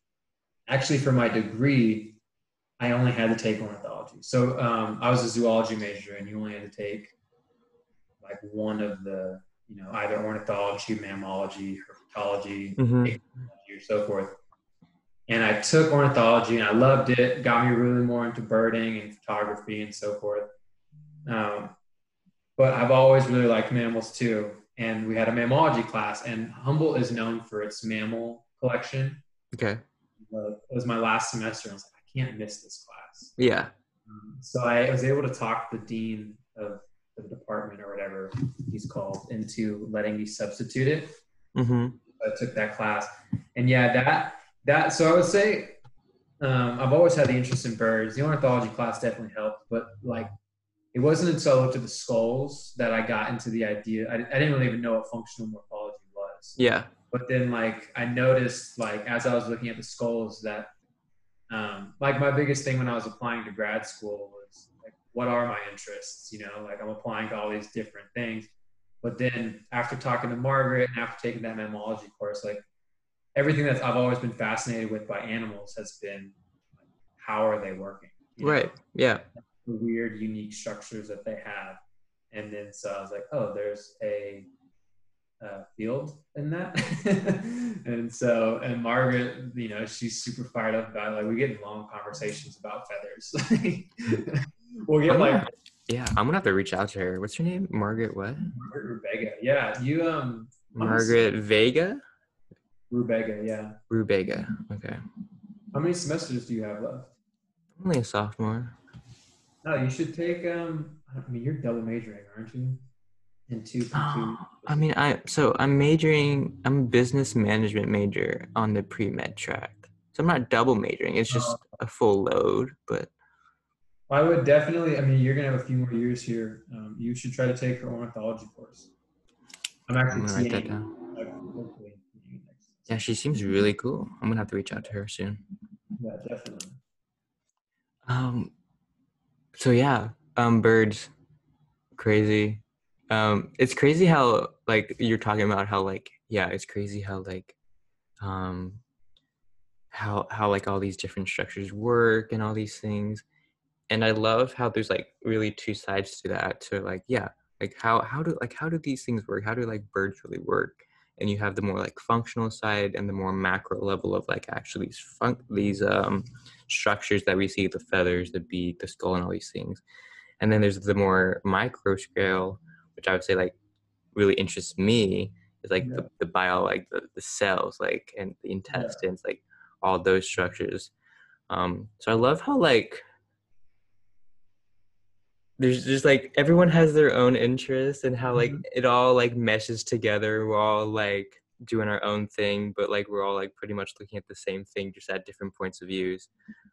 actually for my degree, I only had to take ornithology. So um, I was a zoology major, and you only had to take like one of the, you know, either ornithology, mammalogy, herpetology, mm-hmm. or so forth. And I took ornithology and I loved it. Got me really more into birding and photography and so forth. Um, but I've always really liked mammals too. And we had a mammalogy class, and Humboldt is known for its mammal collection. Okay. Uh, it was my last semester. I was like, I can't miss this class. Yeah. Um, so I was able to talk the dean of the department or whatever he's called into letting me substitute it. Mm-hmm. I took that class, and yeah, that, that, so I would say, um, I've always had the interest in birds. The ornithology class definitely helped, but like, it wasn't until I looked at the skulls that I got into the idea. I, I didn't really even know what functional morphology was. Yeah. But then like, I noticed like, as I was looking at the skulls that, um, like my biggest thing when I was applying to grad school was like, what are my interests? You know, like I'm applying to all these different things. But then after talking to Margaret and after taking that mammalogy course, like everything that I've always been fascinated with by animals has been like, how are they working? Right. Know? Yeah. The weird, unique structures that they have. And then so I was like, oh, there's a, a field in that. And so, and Margaret, you know, she's super fired up about it. Like we get long conversations about feathers. We'll get I'm like. Gonna, yeah, I'm gonna have to reach out to her. What's her name? Margaret what? Margaret Rubega. Yeah, you um. Margaret Vega. Rubega, yeah. Rubega. Okay. How many semesters do you have left? I'm only a sophomore. No, you should take. Um, I mean, you're double majoring, aren't you? In two. Oh, I mean, I so I'm majoring. I'm a business management major on the pre-med track, so I'm not double majoring. It's just oh. a full load, but. I would definitely, I mean, you're going to have a few more years here. Um, you should try to take your ornithology course. I'm actually going to write that down. Yeah, she seems really cool. I'm going to have to reach out to her soon. Yeah, definitely. Um. So yeah, um, birds, crazy. Um, it's crazy how, like, you're talking about how, like, yeah, it's crazy how, like, um, how, how, like, all these different structures work and all these things. And I love how there's like really two sides to that. To like, yeah, like how how do like how do these things work? How do like birds really work? And you have the more like functional side and the more macro level of like actually these fun- these um, structures that we see, the feathers, the beak, the skull, and all these things. And then there's the more micro scale, which I would say like really interests me is like yeah. the, the bio, like the, the cells, like and the intestines, yeah. like all those structures. Um, so I love how like. There's just like everyone has their own interests and how like mm-hmm. it all like meshes together. We're all like doing our own thing, but like we're all like pretty much looking at the same thing just at different points of views.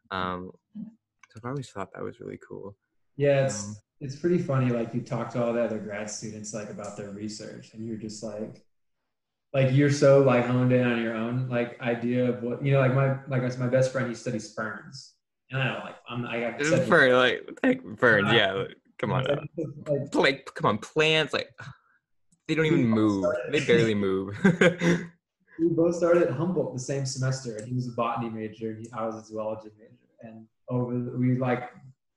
Um, so I've always thought that was really cool. Yeah, it's um, it's pretty funny. Like you talk to all the other grad students like about their research, and you're just like, like you're so like honed in on your own like idea of what you know. Like my like it's my best friend. He studies ferns. And I don't like. I'm. I got said fern, like, like ferns. Uh, yeah, like, come on. Like, like, come on, plants. Like, they don't even move. They barely move. We both started at Humboldt the same semester, and he was a botany major, and he, I was a zoology major. And over, we like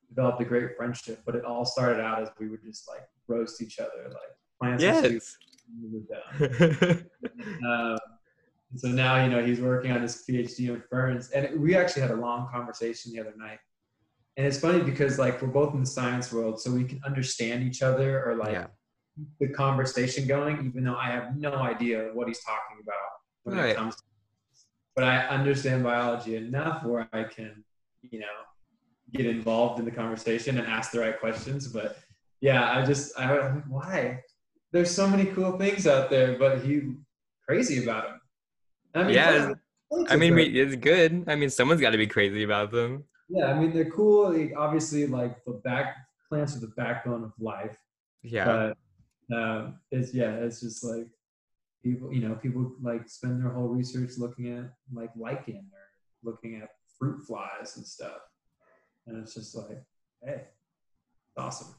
developed a great friendship, but it all started out as we would just like roast each other, like plants. Yes. Down. um, so now, you know, he's working on his PhD on ferns, and we actually had a long conversation the other night. And it's funny because like we're both in the science world, so we can understand each other or like yeah. the conversation going, even though I have no idea what he's talking about when right. it comes to, but I understand biology enough where I can, you know, get involved in the conversation and ask the right questions. But yeah, I just, I I'm like, why? There's so many cool things out there, but he's crazy about them. I mean, yeah, I mean, we, it's good. I mean, someone's got to be crazy about them. Yeah, I mean, they're cool. Like, obviously, like the back plants are the backbone of life. Yeah. But, uh, it's yeah, it's just like people, you know, people like spend their whole research looking at like lichen or looking at fruit flies and stuff, and it's just like, hey, it's awesome.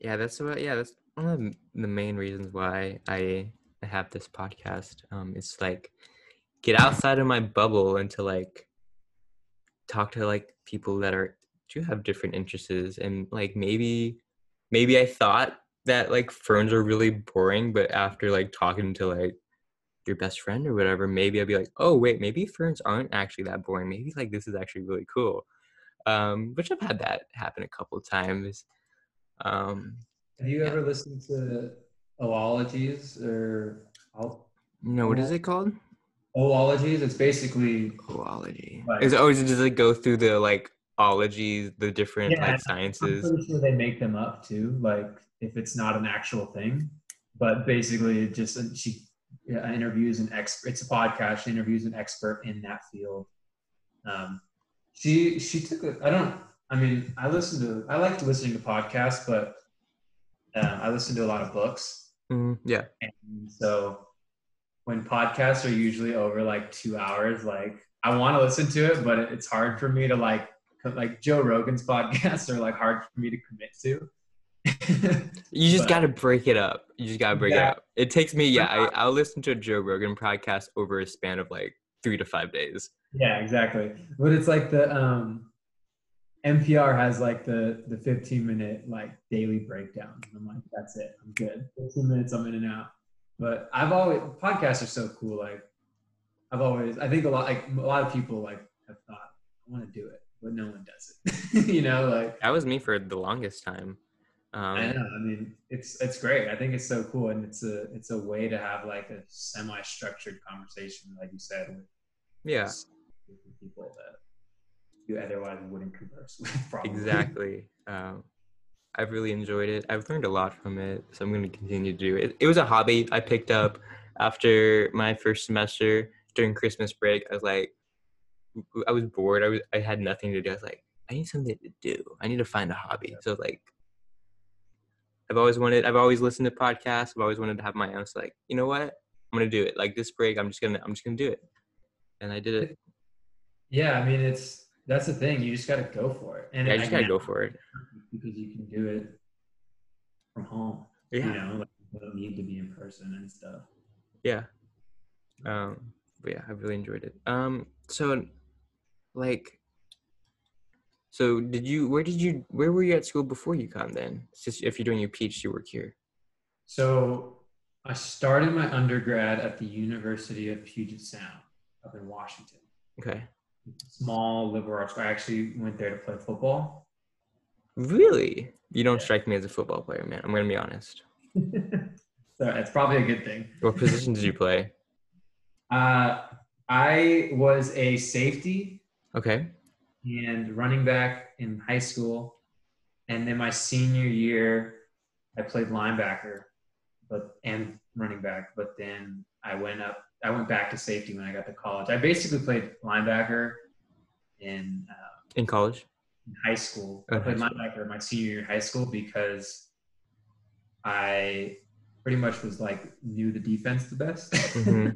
yeah, that's what. Yeah, that's one of the main reasons why I have this podcast. Um, it's like get outside of my bubble and to like. Talk to like people that are do have different interests, and like maybe maybe I thought that like ferns are really boring, but after like talking to like your best friend or whatever, maybe I'd be like, oh wait, maybe ferns aren't actually that boring, maybe like this is actually really cool. Um which I've had that happen a couple of times. Um have you yeah. ever listened to ologies or I'll- no what is it called Ologies, it's basically... Ology. Like, is it always, does it go through the, like, ologies, the different, yeah, like, sciences? I'm pretty sure they make them up, too, like, if it's not an actual thing. But basically, it just, she yeah, interviews an expert, it's a podcast, she interviews an expert in that field. Um, she, she took a, I don't, I mean, I listen to, I like listening to podcasts, but uh, I listen to a lot of books. Mm, yeah. And so... when podcasts are usually over like two hours, like I want to listen to it, but it's hard for me to like, like Joe Rogan's podcasts are like hard for me to commit to. You just got to break it up. You just got to break yeah. it up. It takes me, yeah, I, I'll listen to a Joe Rogan podcast over a span of like three to five days. Yeah, exactly. But it's like the, um, N P R has like the, the fifteen minute like daily breakdown. And I'm like, that's it. I'm good. fifteen minutes, I'm in and out. But I've always, podcasts are so cool. Like I've always, I think a lot, like a lot of people like have thought, I want to do it, but no one does it. You know, like. That was me for the longest time. Um, I know. I mean, it's, it's great. I think it's so cool. And it's a, it's a way to have like a semi-structured conversation, like you said. With yeah. people that you otherwise wouldn't converse with. Probably. Exactly. Um, I've really enjoyed it. I've learned a lot from it, so I'm going to continue to do it. It was a hobby I picked up after my first semester during Christmas break. I was like, I was bored. I was, I had nothing to do. I was like, I need something to do. I need to find a hobby. So like, I've always wanted, I've always listened to podcasts. I've always wanted to have my own. I was like, you know what? I'm going to do it. Like this break, I'm just going to, I'm just going to do it. And I did it. Yeah. I mean, it's, that's the thing. You just got to go for it. And yeah, I just got to go for it. Because you can do it from home, yeah. you know, like you don't need to be in person and stuff. Yeah. Um, but yeah, I really enjoyed it. Um, so like, so did you, where did you, where were you at school before UConn then? Since if you're doing your PhD work here. So I started my undergrad at the University of Puget Sound up in Washington. Okay. Small liberal arts. I actually went there to play football. Really? You don't yeah. strike me as a football player, man. I'm going to be honest. So it's probably a good thing. What position did you play? Uh, I was a safety. Okay. And running back in high school. And then my senior year, I played linebacker but and running back. But then I went up. I went back to safety when I got to college. I basically played linebacker in uh, in college? In high school. I played linebacker my senior year in high school because I pretty much was like knew the defense the best. Mm-hmm.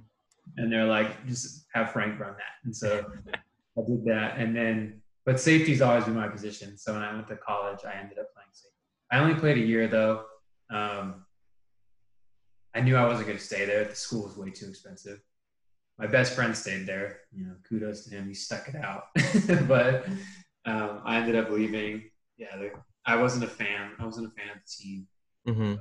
And they're like, just have Frank run that. And so I did that. And then, but safety's always been my position. So when I went to college, I ended up playing safety. I only played a year though. Um, I knew I wasn't going to stay there. The school was way too expensive. my best friend stayed there, you know, kudos to him, he stuck it out. But um, I ended up leaving. Yeah, I wasn't a fan. I wasn't a fan of the team. Mm-hmm.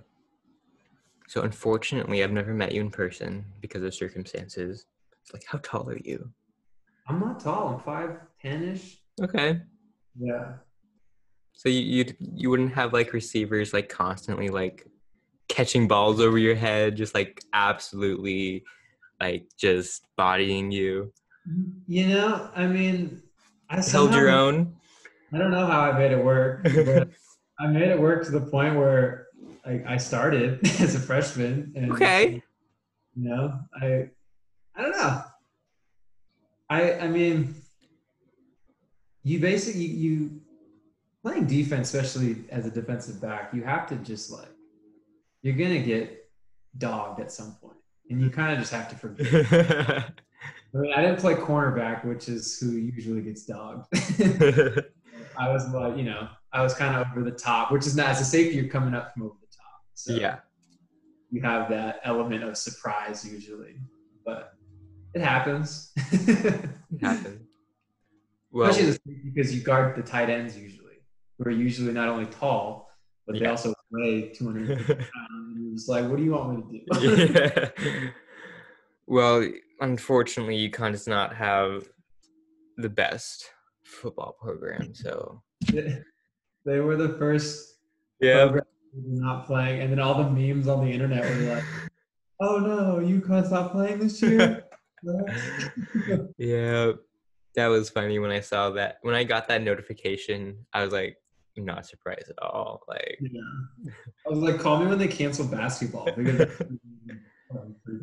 So unfortunately, I've never met you in person because of circumstances. It's like, how tall are you? I'm not tall. I'm five ten-ish. Okay. Yeah. So you you'd, you wouldn't have like receivers like constantly like catching balls over your head, just like absolutely like just bodying you. You know, I mean, I somehow, held your own. I don't know how I made it work. But I made it work to the point where like I started as a freshman. And, okay. You know, I I don't know. I I mean, you basically you playing defense, especially as a defensive back, you have to just like, you're gonna get dogged at some point, and you kind of just have to forgive. I mean, I didn't play cornerback, which is who usually gets dogged. I was like, you know, I was kind of over the top, which is not, as a safety, you're coming up from over the top. So yeah, you have that element of surprise usually, but it happens. It happens. Well, especially because you guard the tight ends usually, who are usually not only tall, but yeah, they also weigh two hundred fifty pounds. It's like, what do you want me to do? Yeah. Well, unfortunately, UConn does not have the best football program, so they were the first. Yeah, program not playing, and then all the memes on the internet were like, "Oh no, UConn's not playing this year." Yeah, that was funny when I saw that. When I got that notification, I was like, I'm not surprised at all. Like, yeah. I was like, call me when they cancel basketball.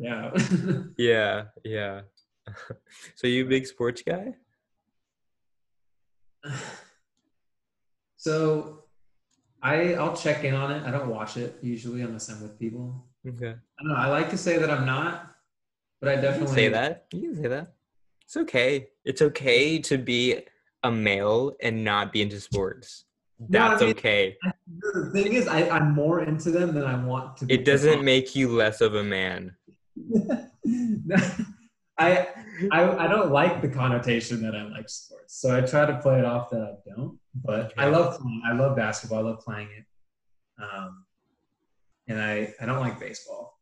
Yeah. Yeah, yeah. So you a big sports guy? So I I'll check in on it. I don't watch it usually unless I'm with people. Okay. I don't know. I like to say that I'm not, but I definitely you can say that. You can say that. It's okay. It's okay to be a male and not be into sports. That's no, I mean, okay. The thing is, I, I'm more into them than I want to be. It doesn't make you less of a man. No, I, I I don't like the connotation that I like sports, so I try to play it off that I don't. But okay. I love playing. I love basketball. I love playing it. Um, and I, I don't like baseball.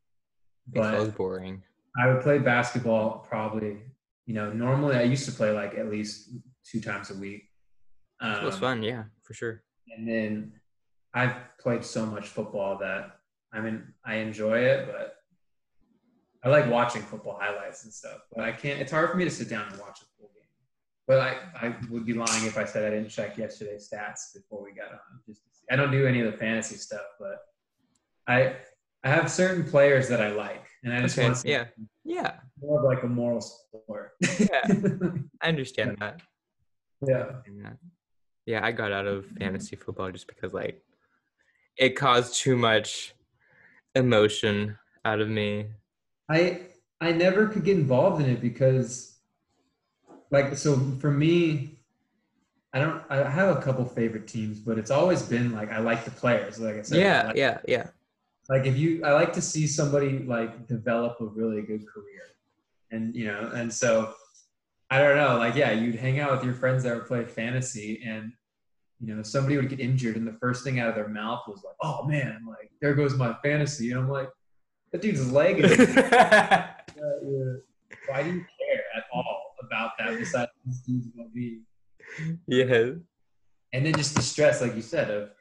Baseball is boring. I would play basketball probably. You know, normally I used to play like at least two times a week. Um, it was fun, yeah, for sure. And then I've played so much football that, I mean, I enjoy it, but I like watching football highlights and stuff. But I can't, it's hard for me to sit down and watch a full game. But I, I would be lying if I said I didn't check yesterday's stats before we got on. Just to see. I don't do any of the fantasy stuff, but I I have certain players that I like. And I just okay, want to yeah. yeah. more of like a moral sport. Yeah, I understand that. Yeah. I understand that. Yeah, I got out of fantasy football just because, like, it caused too much emotion out of me. I I never could get involved in it because, like, so for me, I don't – I have a couple favorite teams, but it's always been, like, I like the players, like I said. Yeah, like, yeah, yeah. Like, if you – I like to see somebody, like, develop a really good career. And, you know, and so – I don't know, like, yeah, you'd hang out with your friends that were playing fantasy and, you know, somebody would get injured and the first thing out of their mouth was like, oh, man, like, there goes my fantasy. And I'm like, that dude's leg is uh, why do you care at all about that besides this dude's well-being? Yeah. And then just the stress, like you said, of,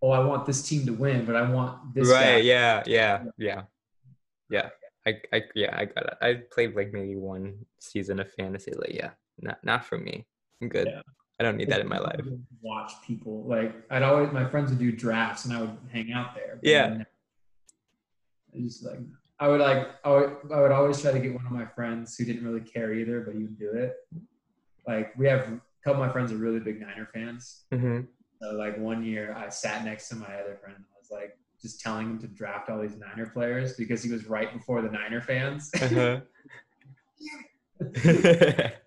oh, I want this team to win, but I want this right, guy. yeah, yeah, yeah, yeah. I, I yeah I got it. I played like maybe one season of fantasy. Like yeah, not not for me. I'm good. Yeah. I don't need that in my life. Watch people like I'd always my friends would do drafts and I would hang out there. Yeah. I just like I would like I would, I would always try to get one of my friends who didn't really care either, but he would do it. Like we have a couple of my friends are really big Niner fans. Mm-hmm. So like one year I sat next to my other friend and I was like, just telling him to draft all these Niner players because he was right before the Niner fans. Uh-huh. But,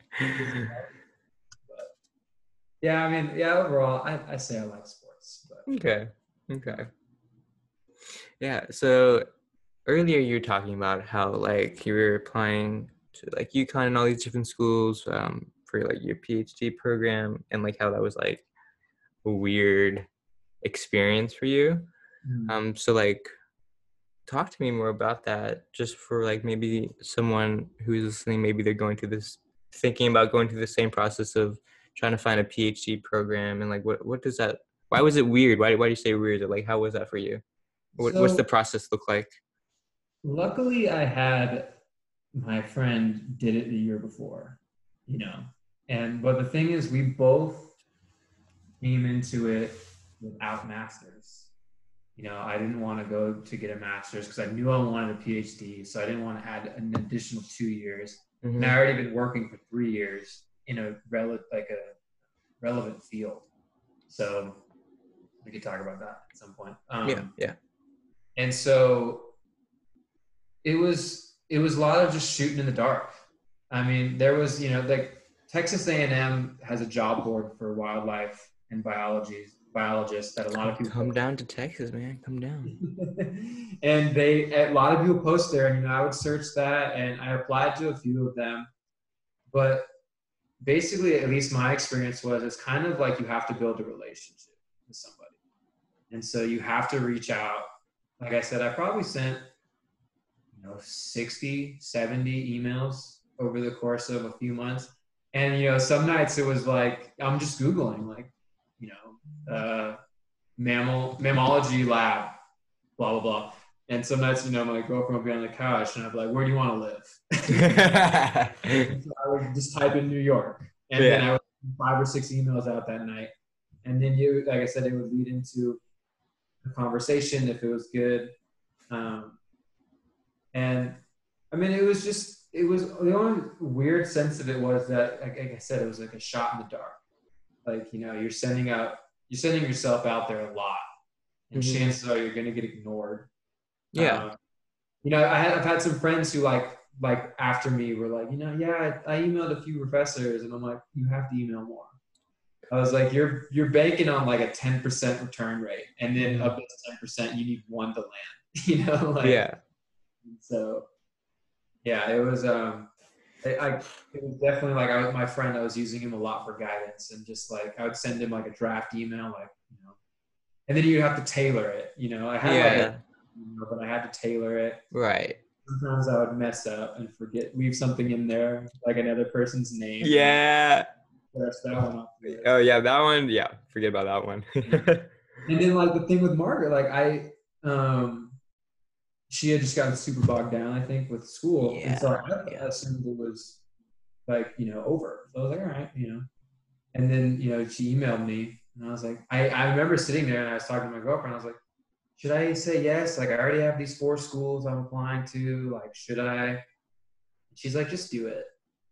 yeah, I mean, yeah, overall, I, I say I like sports. But. Okay, okay. Yeah, so earlier you were talking about how, like, you were applying to like UConn and all these different schools um, for like your PhD program, and like how that was like a weird experience for you. Mm. Um, so like talk to me more about that, just for like maybe someone who's listening, maybe they're going through this, thinking about going through the same process of trying to find a PhD program, and like what what does that, why was it weird? Why, why do you say weird? Like how was that for you? What, so, what's the process look like? Luckily I had, my friend did it the year before, you know, and but the thing is we both came into it without masters. You know, I didn't want to go to get a master's because I knew I wanted a PhD. So I didn't want to add an additional two years. Mm-hmm. And I already been working for three years in a rel- like a relevant field. So we could talk about that at some point. Um, yeah, yeah. And so it was, it was a lot of just shooting in the dark. I mean, there was, you know, like Texas A and M has a job board for wildlife and biology. biologists that a lot of people come down to Texas, man, come down. And they, a lot of people post there, and you know, I would search that, and I applied to a few of them, but basically, at least my experience was, it's kind of like you have to build a relationship with somebody. And so you have to reach out. Like I said, I probably sent, you know, sixty, seventy emails over the course of a few months. And, you know, some nights it was like, I'm just Googling, like, you know, uh mammal mammalogy lab, blah blah blah. And some nights, you know, my girlfriend would be on the couch and I'd be like, where do you want to live? So I would just type in New York, and yeah. Then I would five or six emails out that night, and then you, like I said, it would lead into a conversation if it was good. Um and I mean, it was just, it was the only weird sense of it was that, like, like I said, it was like a shot in the dark. Like, you know, you're sending out, you're sending yourself out there a lot, and mm-hmm. chances are you're going to get ignored. Yeah. Um, you know, I had, I've had some friends who like, like after me were like, you know, yeah, I, I emailed a few professors, and I'm like, you have to email more. I was like, you're, you're banking on like a ten percent return rate. And then up to ten percent, you need one to land, you know? Like, yeah. So yeah, it was, um, I, it was definitely like I, my friend, I was using him a lot for guidance, and just like I would send him like a draft email, like, you know, and then you'd have to tailor it, you know. I had yeah. like a, you know, but I had to tailor it. Right. Sometimes I would mess up and forget, leave something in there, like another person's name. Yeah. That one off there. Oh yeah, that one. Yeah, forget about that one. And then like the thing with Margaret, like I, um, she had just gotten super bogged down, I think, with school. Yeah. And so I yeah. assumed it was, like, you know, over. So I was like, all right, you know. And then, you know, she emailed me. And I was like, I, I remember sitting there and I was talking to my girlfriend. I was like, should I say yes? Like, I already have these four schools I'm applying to. Like, should I? And she's like, just do it.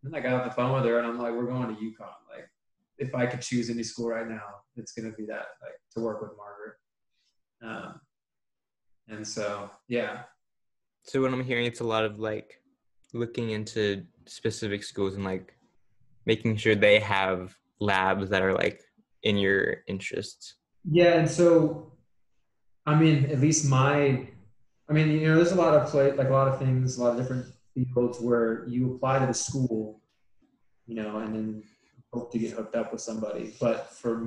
And I got off the phone with her and I'm like, we're going to UConn. Like, if I could choose any school right now, it's going to be that, like, to work with Margaret. Um, And so, yeah. So what I'm hearing, it's a lot of like looking into specific schools and like making sure they have labs that are like in your interests. Yeah. And so, I mean, at least my, I mean, you know, there's a lot of play, like a lot of things, a lot of different fields where you apply to the school, you know, and then hope to get hooked up with somebody. But for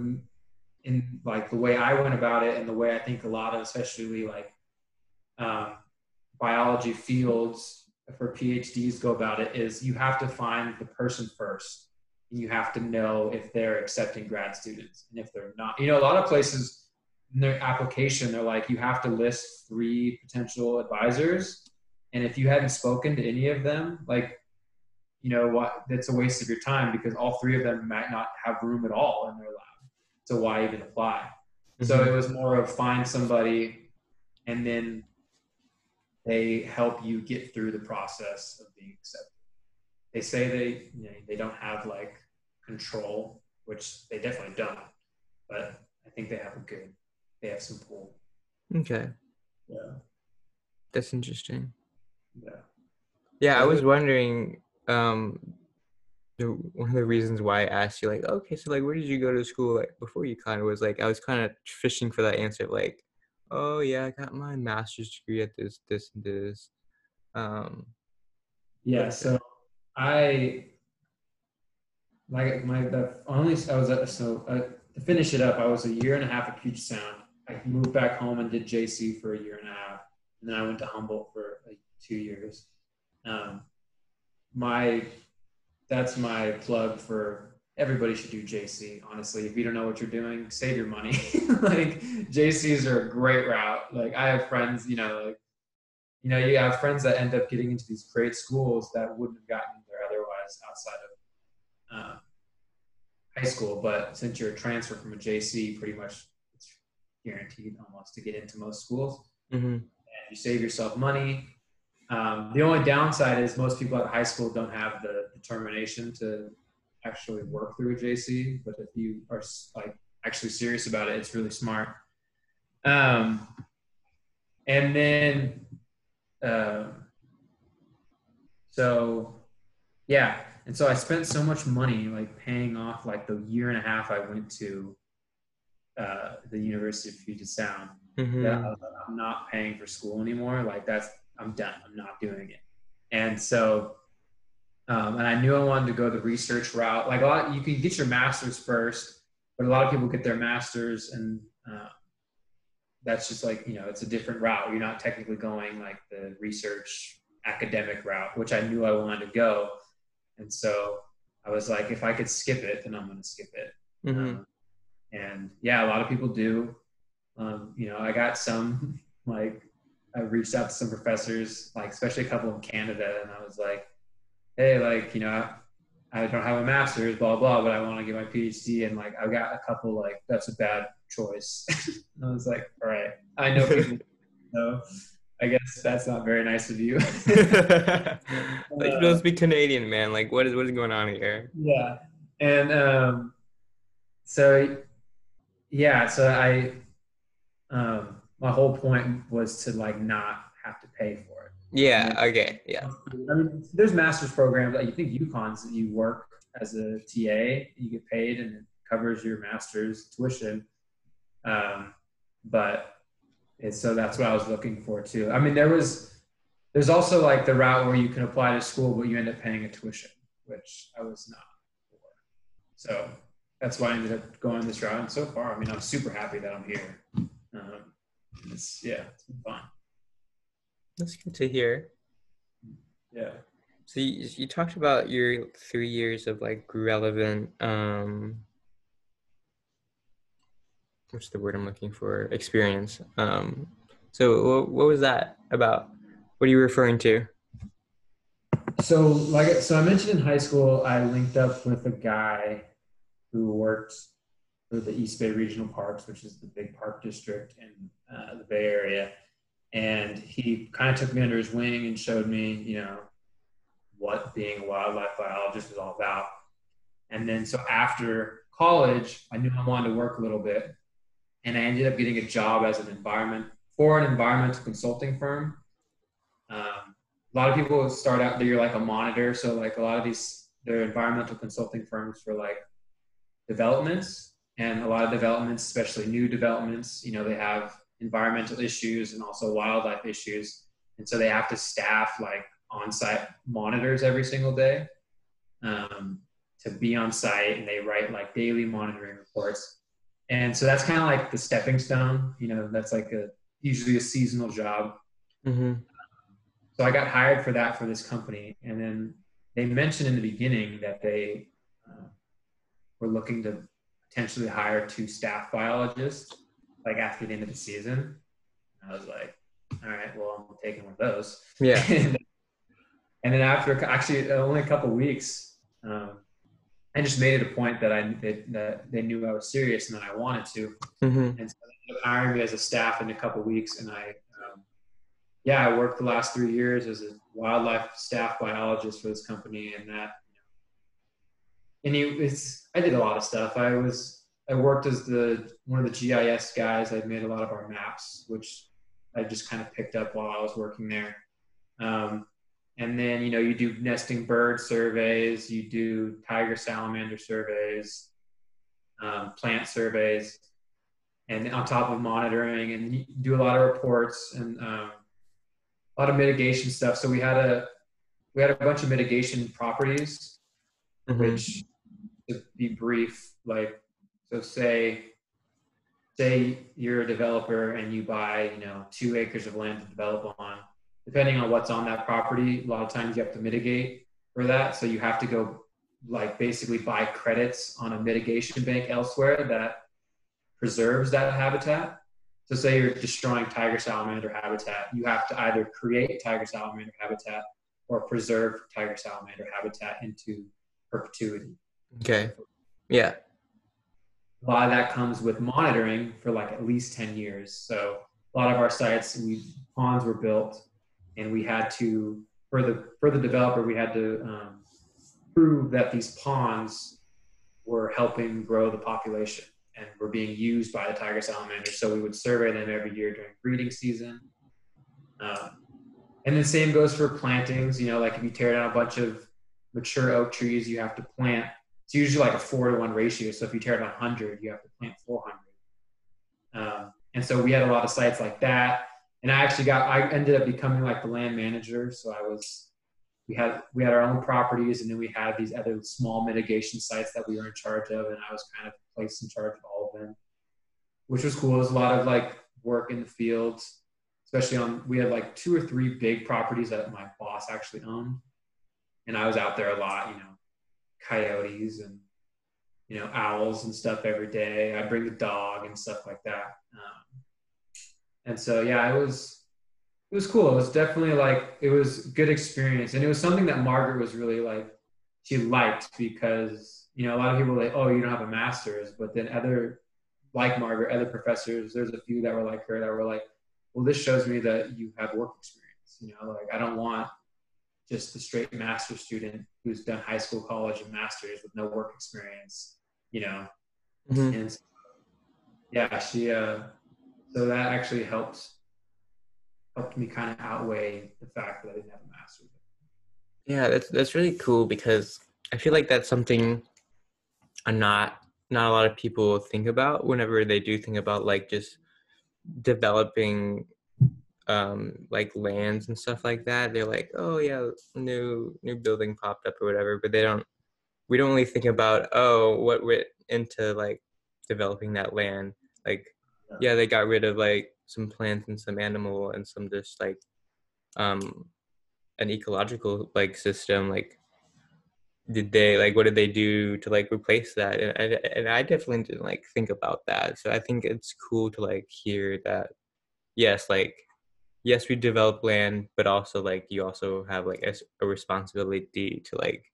in like the way I went about it, and the way I think a lot of, especially like, Um, biology fields for PhDs go about it, is you have to find the person first, and you have to know if they're accepting grad students, and if they're not, you know, a lot of places in their application, they're like, you have to list three potential advisors, and if you hadn't spoken to any of them, like, you know what, that's a waste of your time, because all three of them might not have room at all in their lab, so why even apply? Mm-hmm. So it was more of find somebody, and then they help you get through the process of being accepted. They say they, you know, they don't have like control, which they definitely don't, but I think they have a good, they have some pull. Okay. Yeah. That's interesting. Yeah. Yeah, I was wondering, um, the, one of the reasons why I asked you, like, okay, so like, where did you go to school? Like before UConn, was like, I was kind of fishing for that answer of like, oh yeah, I got my master's degree at this, this, and this. Um, yeah, so I like my, my the only I was at, so uh, to finish it up, I was a year and a half at Puget Sound. I moved back home and did J C for a year and a half, and then I went to Humboldt for like two years. Um, my that's my plug for everybody should do J C. Honestly, if you don't know what you're doing, save your money. Like J Cs are a great route. Like I have friends, you know, like, you know, you have friends that end up getting into these great schools that wouldn't have gotten there otherwise outside of um, high school. But since you're a transfer from a J C, pretty much it's guaranteed almost to get into most schools. Mm-hmm. And you save yourself money. Um, the only downside is most people at high school don't have the determination to actually work through a J C. But if you are like actually serious about it, it's really smart. Um, and then, uh, so yeah. And so I spent so much money like paying off like the year and a half I went to uh, the University of Puget Sound. Mm-hmm. that uh, I'm not paying for school anymore. Like that's, I'm done. I'm not doing it. And so, um, and I knew I wanted to go the research route. Like a lot, you can get your master's first, but a lot of people get their master's and uh, that's just like, you know, it's a different route. You're not technically going like the research academic route, which I knew I wanted to go. And so I was like, if I could skip it, then I'm going to skip it. Mm-hmm. Um, and yeah, a lot of people do. Um, you know, I got some like, I reached out to some professors, like especially a couple in Canada, and I was like, hey, like, you know, I, I don't have a master's, blah, blah, but I want to get my P H D. And like, I've got a couple like, that's a bad choice. And I was like, all right, I know people, so I guess that's not very nice of you. uh, You're supposed to be Canadian, man. Like, what is what is going on here? Yeah. And um, so, yeah, so I, um, my whole point was to like not have to pay for it. Yeah. I mean, okay. Yeah. I mean, there's master's programs. Like you think UConn's that you work as a T A, you get paid, and it covers your master's tuition. Um, but and so that's what I was looking for too. I mean, there was there's also like the route where you can apply to school, but you end up paying a tuition, which I was not for. So that's why I ended up going this route. And so far, I mean, I'm super happy that I'm here. Um, It's, yeah, it's been fun. That's good to hear. Yeah. So you, you talked about your three years of like relevant, um, what's the word I'm looking for? Experience. Um, so what, what was that about? What are you referring to? So like, so I mentioned in high school, I linked up with a guy who worked for the East Bay Regional Parks, which is the big park district in uh, the Bay Area. And he kind of took me under his wing and showed me, you know, what being a wildlife biologist is all about. And then so after college, I knew I wanted to work a little bit. And I ended up getting a job as an environment for an environmental consulting firm. Um, a lot of people start out there, you're like a monitor. So like a lot of these, they're environmental consulting firms for like developments. And a lot of developments, especially new developments, you know, they have environmental issues and also wildlife issues. And so they have to staff like on-site monitors every single day um, to be on site, and they write like daily monitoring reports. And so that's kind of like the stepping stone, you know, that's like a, usually a seasonal job. Mm-hmm. Um, so I got hired for that for this company. And then they mentioned in the beginning that they uh, were looking to potentially hire two staff biologists like after the end of the season. I was like, all right, well, I'm taking one of those. Yeah. and, and then after actually only a couple of weeks, um, I just made it a point that I that, that they knew I was serious and that I wanted to. Mm-hmm. And so they hired me as a staff in a couple of weeks. And I, um, yeah, I worked the last three years as a wildlife staff biologist for this company, and that. And he, it's, I did a lot of stuff. I was, I worked as the, one of the G I S guys. I made a lot of our maps, which I just kind of picked up while I was working there. Um, and then, you know, you do nesting bird surveys, you do tiger salamander surveys, um, plant surveys, and on top of monitoring, and you do a lot of reports and um, a lot of mitigation stuff. So we had a, we had a bunch of mitigation properties, mm-hmm. which, to be brief, like, so say, say you're a developer and you buy, you know, two acres of land to develop on. Depending on what's on that property, a lot of times you have to mitigate for that. So you have to go, like, basically buy credits on a mitigation bank elsewhere that preserves that habitat. So say you're destroying tiger salamander habitat, you have to either create tiger salamander habitat or preserve tiger salamander habitat into perpetuity. Okay. Yeah. A lot of that comes with monitoring for like at least ten years. So a lot of our sites, we, ponds were built, and we had to, for the, for the developer, we had to um, prove that these ponds were helping grow the population and were being used by the tiger salamander. So we would survey them every year during breeding season. Um, and the same goes for plantings. You know, like if you tear down a bunch of mature oak trees, you have to plant. It's usually like a four to one ratio. So if you tear down one hundred, you have to plant four hundred. Um, and so we had a lot of sites like that. And I actually got, I ended up becoming like the land manager. So I was, we had, we had our own properties, and then we had these other small mitigation sites that we were in charge of. And I was kind of placed in charge of all of them, which was cool. It was a lot of like work in the field, especially on, we had like two or three big properties that my boss actually owned. And I was out there a lot, you know, coyotes and, you know, owls and stuff every day. I'd bring the dog and stuff like that. Um, And so, yeah, it was, it was cool. It was definitely like, it was a good experience. And it was something that Margaret was really like, she liked, because, you know, a lot of people were like, oh, you don't have a master's. But then other, like Margaret, other professors, there's a few that were like her that were like, well, this shows me that you have work experience. You know, like, I don't want just the straight master's student who's done high school, college, and master's with no work experience, you know? Mm-hmm. And so, yeah, she, uh, so that actually helped helped me kind of outweigh the fact that I didn't have a master's. Yeah, that's that's really cool, because I feel like that's something not not a lot of people think about whenever they do think about like just developing um, like lands and stuff like that. They're like, oh yeah, new new building popped up or whatever, but they don't. We don't really think about oh what went into like developing that land, like. Yeah, they got rid of like some plants and some animal and some just like um an ecological like system. Like, did they like what did they do to like replace that? And and, and I definitely didn't like think about that. So I think it's cool to like hear that. Yes, like yes, we develop land, but also like you also have like a, a responsibility to like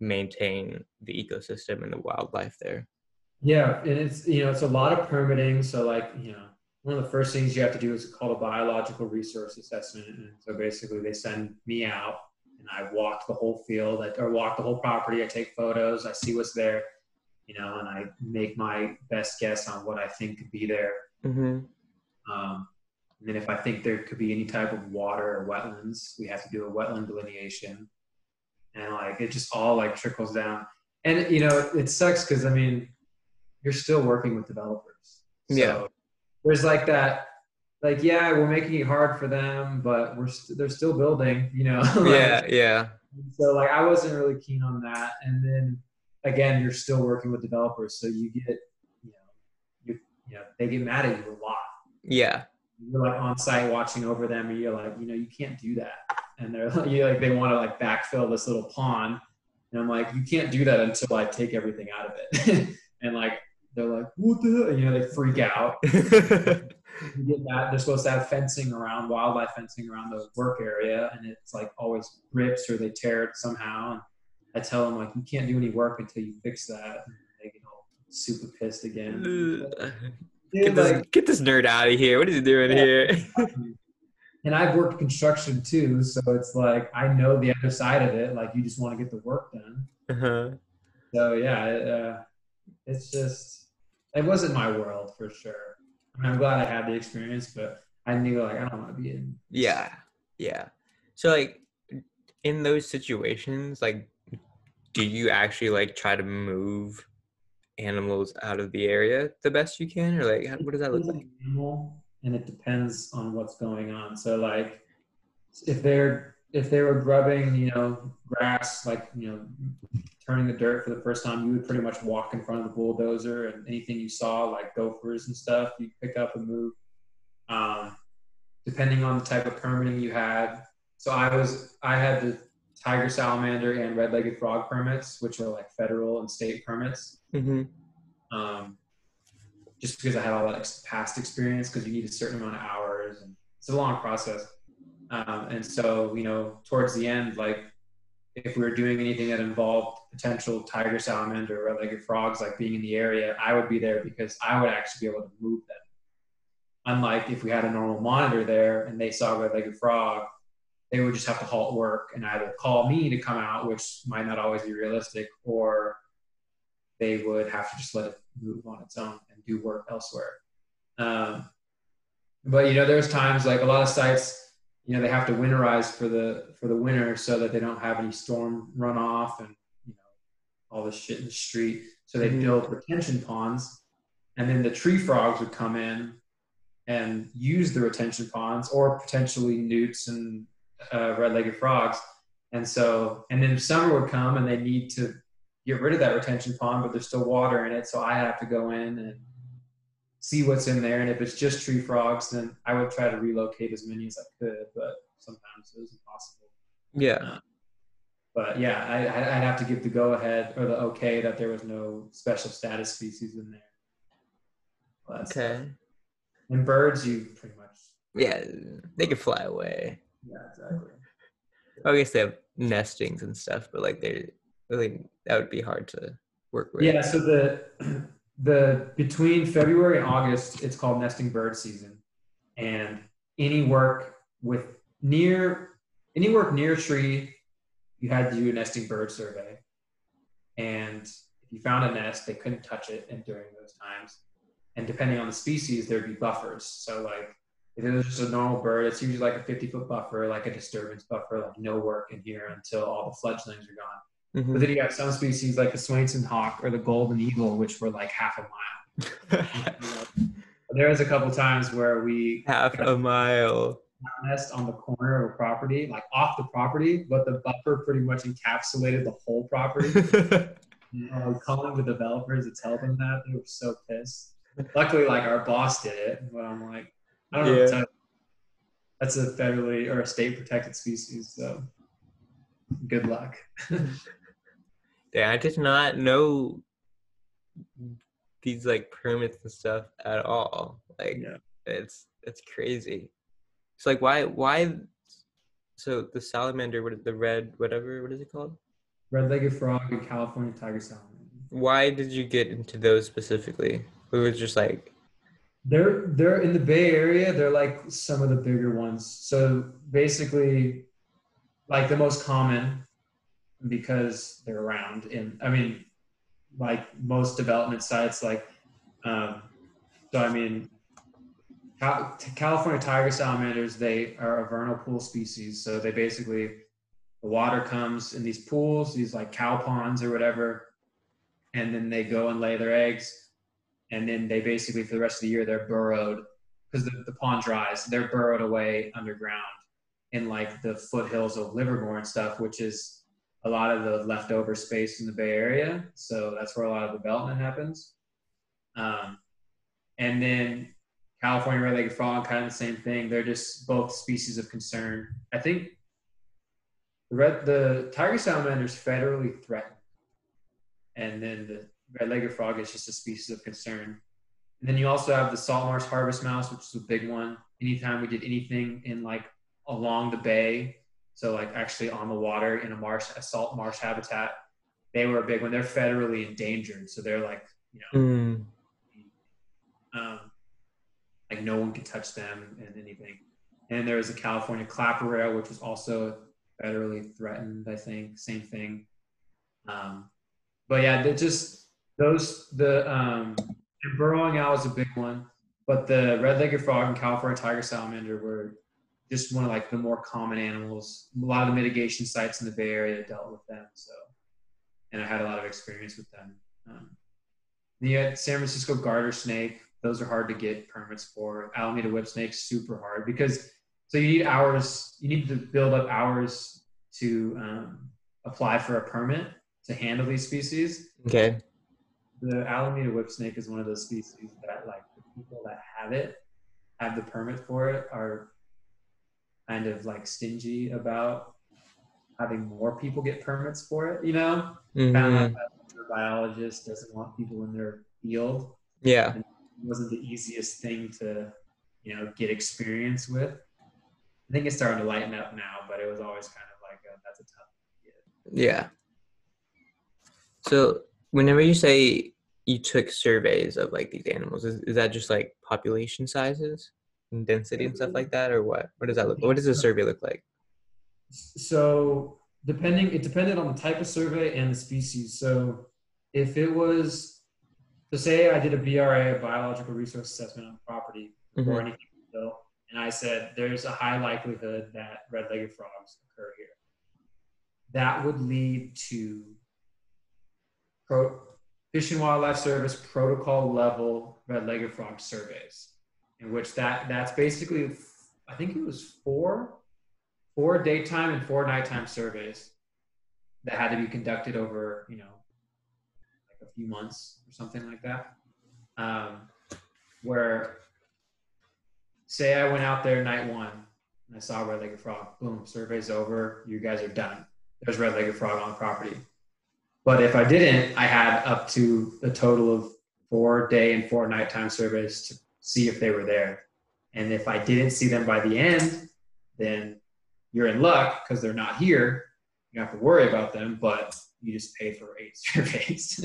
maintain the ecosystem and the wildlife there. Yeah, and it's, you know, it's a lot of permitting. So like, you know, one of the first things you have to do is called a biological resource assessment. And so basically they send me out and I walk the whole field, I, or walk the whole property. I take photos, I see what's there, you know, and I make my best guess on what I think could be there. Mm-hmm. Um, and then if I think there could be any type of water or wetlands, we have to do a wetland delineation. And like, it just all like trickles down. And, you know, it, it sucks because, I mean, you're still working with developers. So yeah. There's like that, like, yeah, we're making it hard for them, but we're st- they're still building, you know? Like, yeah, yeah. So like, I wasn't really keen on that. And then again, you're still working with developers. So you get, you know, you, you know, they get mad at you a lot. Yeah. You're like on site watching over them and you're like, you know, you can't do that. And they're like, you're like, they want to like backfill this little pond. And I'm like, you can't do that until I take everything out of it. And like, they're like, what the hell? And, you know, they freak out. You get that. They're supposed to have fencing around, wildlife fencing around the work area. And it's like always rips or they tear it somehow. And I tell them, like, you can't do any work until you fix that. And they get all super pissed again. Dude, get, this, like, get this nerd out of here. What is he doing yeah, here? And I've worked construction too. So it's like, I know the other side of it. Like, you just want to get the work done. Uh-huh. So yeah, it, uh, it's just... it wasn't my world for sure. I mean, I'm glad I had the experience, but I knew like I don't want to be in. Yeah, yeah. So like in those situations, like, do you actually like try to move animals out of the area the best you can, or like how, what does that look like? Animal, and it depends on what's going on. So like if they're if they were grubbing, you know, grass, like, you know, turning the dirt for the first time, you would pretty much walk in front of the bulldozer, and anything you saw, like gophers and stuff, you pick up and move. Um, depending on the type of permitting you had. So I was, I had the tiger salamander and red-legged frog permits, which are like federal and state permits. Mm-hmm. Um, just because I had all that ex- past experience, because you need a certain amount of hours, and it's a long process. Um, and so, you know, towards the end, like if we were doing anything that involved potential tiger salamander or red-legged frogs, like being in the area, I would be there because I would actually be able to move them. Unlike if we had a normal monitor there and they saw a red-legged frog, they would just have to halt work and either call me to come out, which might not always be realistic, or they would have to just let it move on its own and do work elsewhere. Um, but, you know, there's times like a lot of sites, you know, they have to winterize for the for the winter so that they don't have any storm runoff and, you know, all this shit in the street. So they build retention ponds, and then the tree frogs would come in and use the retention ponds, or potentially newts and uh, red-legged frogs. And so, and then summer would come and they need to get rid of that retention pond, but there's still water in it. So I have to go in and see what's in there. And if it's just tree frogs, then I would try to relocate as many as I could, but sometimes it was impossible. Yeah. Uh, but yeah, I, I'd have to give the go ahead or the okay that there was no special status species in there. Well, okay. Tough. And birds, you pretty much... Yeah, they could fly away. Yeah, exactly. I guess they have nestings and stuff, but like they, like that would be hard to work with. Yeah, so the the between February and August, it's called nesting bird season, and any work with near any work near tree, you had to do a nesting bird survey, and if you found a nest, they couldn't touch it, and during those times. And depending on the species, there'd be buffers. So like if it was just a normal bird, it's usually like a fifty foot buffer, like a disturbance buffer, like no work in here until all the fledglings are gone. Mm-hmm. But then you got some species like the Swainson hawk or the golden eagle, which were like half a mile. You know, there was a couple times where we half a mile nest on the corner of a property, like off the property, but the buffer pretty much encapsulated the whole property. You know, we called the developers to tell them that. They were so pissed. Luckily, like our boss did it, but I'm like, I don't know. Yeah. What to tell you. That's a federally or a state protected species, so good luck. Yeah, I did not know these like permits and stuff at all. Like, yeah. it's it's crazy. It's like why why? So the salamander, what the red whatever, what is it called? Red-legged frog and California tiger salamander. Why did you get into those specifically? It was just like they're they're in the Bay Area. They're like some of the bigger ones. So basically, like the most common, because they're around. And I mean, like most development sites, like um, so. I mean, Cal- California tiger salamanders. They are a vernal pool species. So they basically the water comes in these pools, these like cow ponds or whatever, and then they go and lay their eggs. And then they basically, for the rest of the year, they're burrowed because the, the pond dries. They're burrowed away underground in like the foothills of Livermore and stuff, which is a lot of the leftover space in the Bay Area. So that's where a lot of development happens. Um, and then California red-legged frog, kind of the same thing. They're just both species of concern. I think the, red, the tiger salamander is federally threatened. And then the red-legged frog is just a species of concern. And then you also have the salt marsh harvest mouse, which is a big one. Anytime we did anything in like along the bay, so like actually on the water in a marsh, a salt marsh habitat, they were a big one. They're federally endangered. So they're like, you know, mm. um, like no one can touch them and anything. And there was a California clapper, which was also federally threatened, I think, same thing. Um, but yeah, they just, Those, the um, burrowing owl is a big one, but the red-legged frog and California tiger salamander were just one of like the more common animals. A lot of the mitigation sites in the Bay Area dealt with them, so, and I had a lot of experience with them. Um, and you had San Francisco garter snake. Those are hard to get permits for. Alameda whip snake, super hard because So you need hours, you need to build up hours to um, apply for a permit to handle these species. Okay. The Alameda whipsnake is one of those species that, like, the people that have it, have the permit for it, are kind of like stingy about having more people get permits for it, you know? Mm-hmm. Found out that the biologist doesn't want people in their field. Yeah. And it wasn't the easiest thing to, you know, get experience with. I think it's starting to lighten up now, but it was always kind of like, a, that's a tough thing to get. Yeah. So whenever you say you took surveys of like these animals, is, is that just like population sizes and density and stuff like that, or what? What does that look like? What does a survey look like? So depending, it depended on the type of survey and the species. So if it was, so say I did a B R A, a biological resource assessment on property, mm-hmm. or anything built, and I said there's a high likelihood that red-legged frogs occur here. That would lead to pro- Fish and Wildlife Service protocol level red-legged frog surveys, in which that that's basically, I think it was four, four daytime and four nighttime surveys that had to be conducted over, you know, like a few months or something like that. Um, where, say I went out there night one and I saw a red-legged frog, boom, survey's over, you guys are done. There's red-legged frog on the property. But if I didn't, I had up to a total of four day and four nighttime surveys to see if they were there. And if I didn't see them by the end, then you're in luck because they're not here. You don't have to worry about them, but you just pay for eight surveys.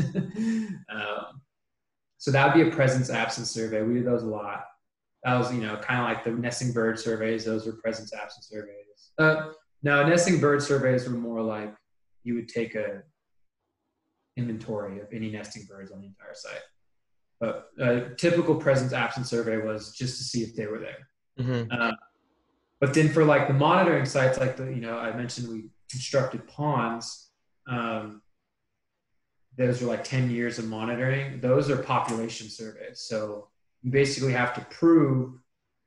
um, so that would be a presence absence survey. We did those a lot. That was, you know, kind of like the nesting bird surveys. Those were presence absence surveys. Uh, no, nesting bird surveys were more like you would take a inventory of any nesting birds on the entire site. But a typical presence absence survey was just to see if they were there. Mm-hmm. Uh, but then for like the monitoring sites, like the, you know, I mentioned we constructed ponds. Um, those are like ten years of monitoring. Those are population surveys. So you basically have to prove,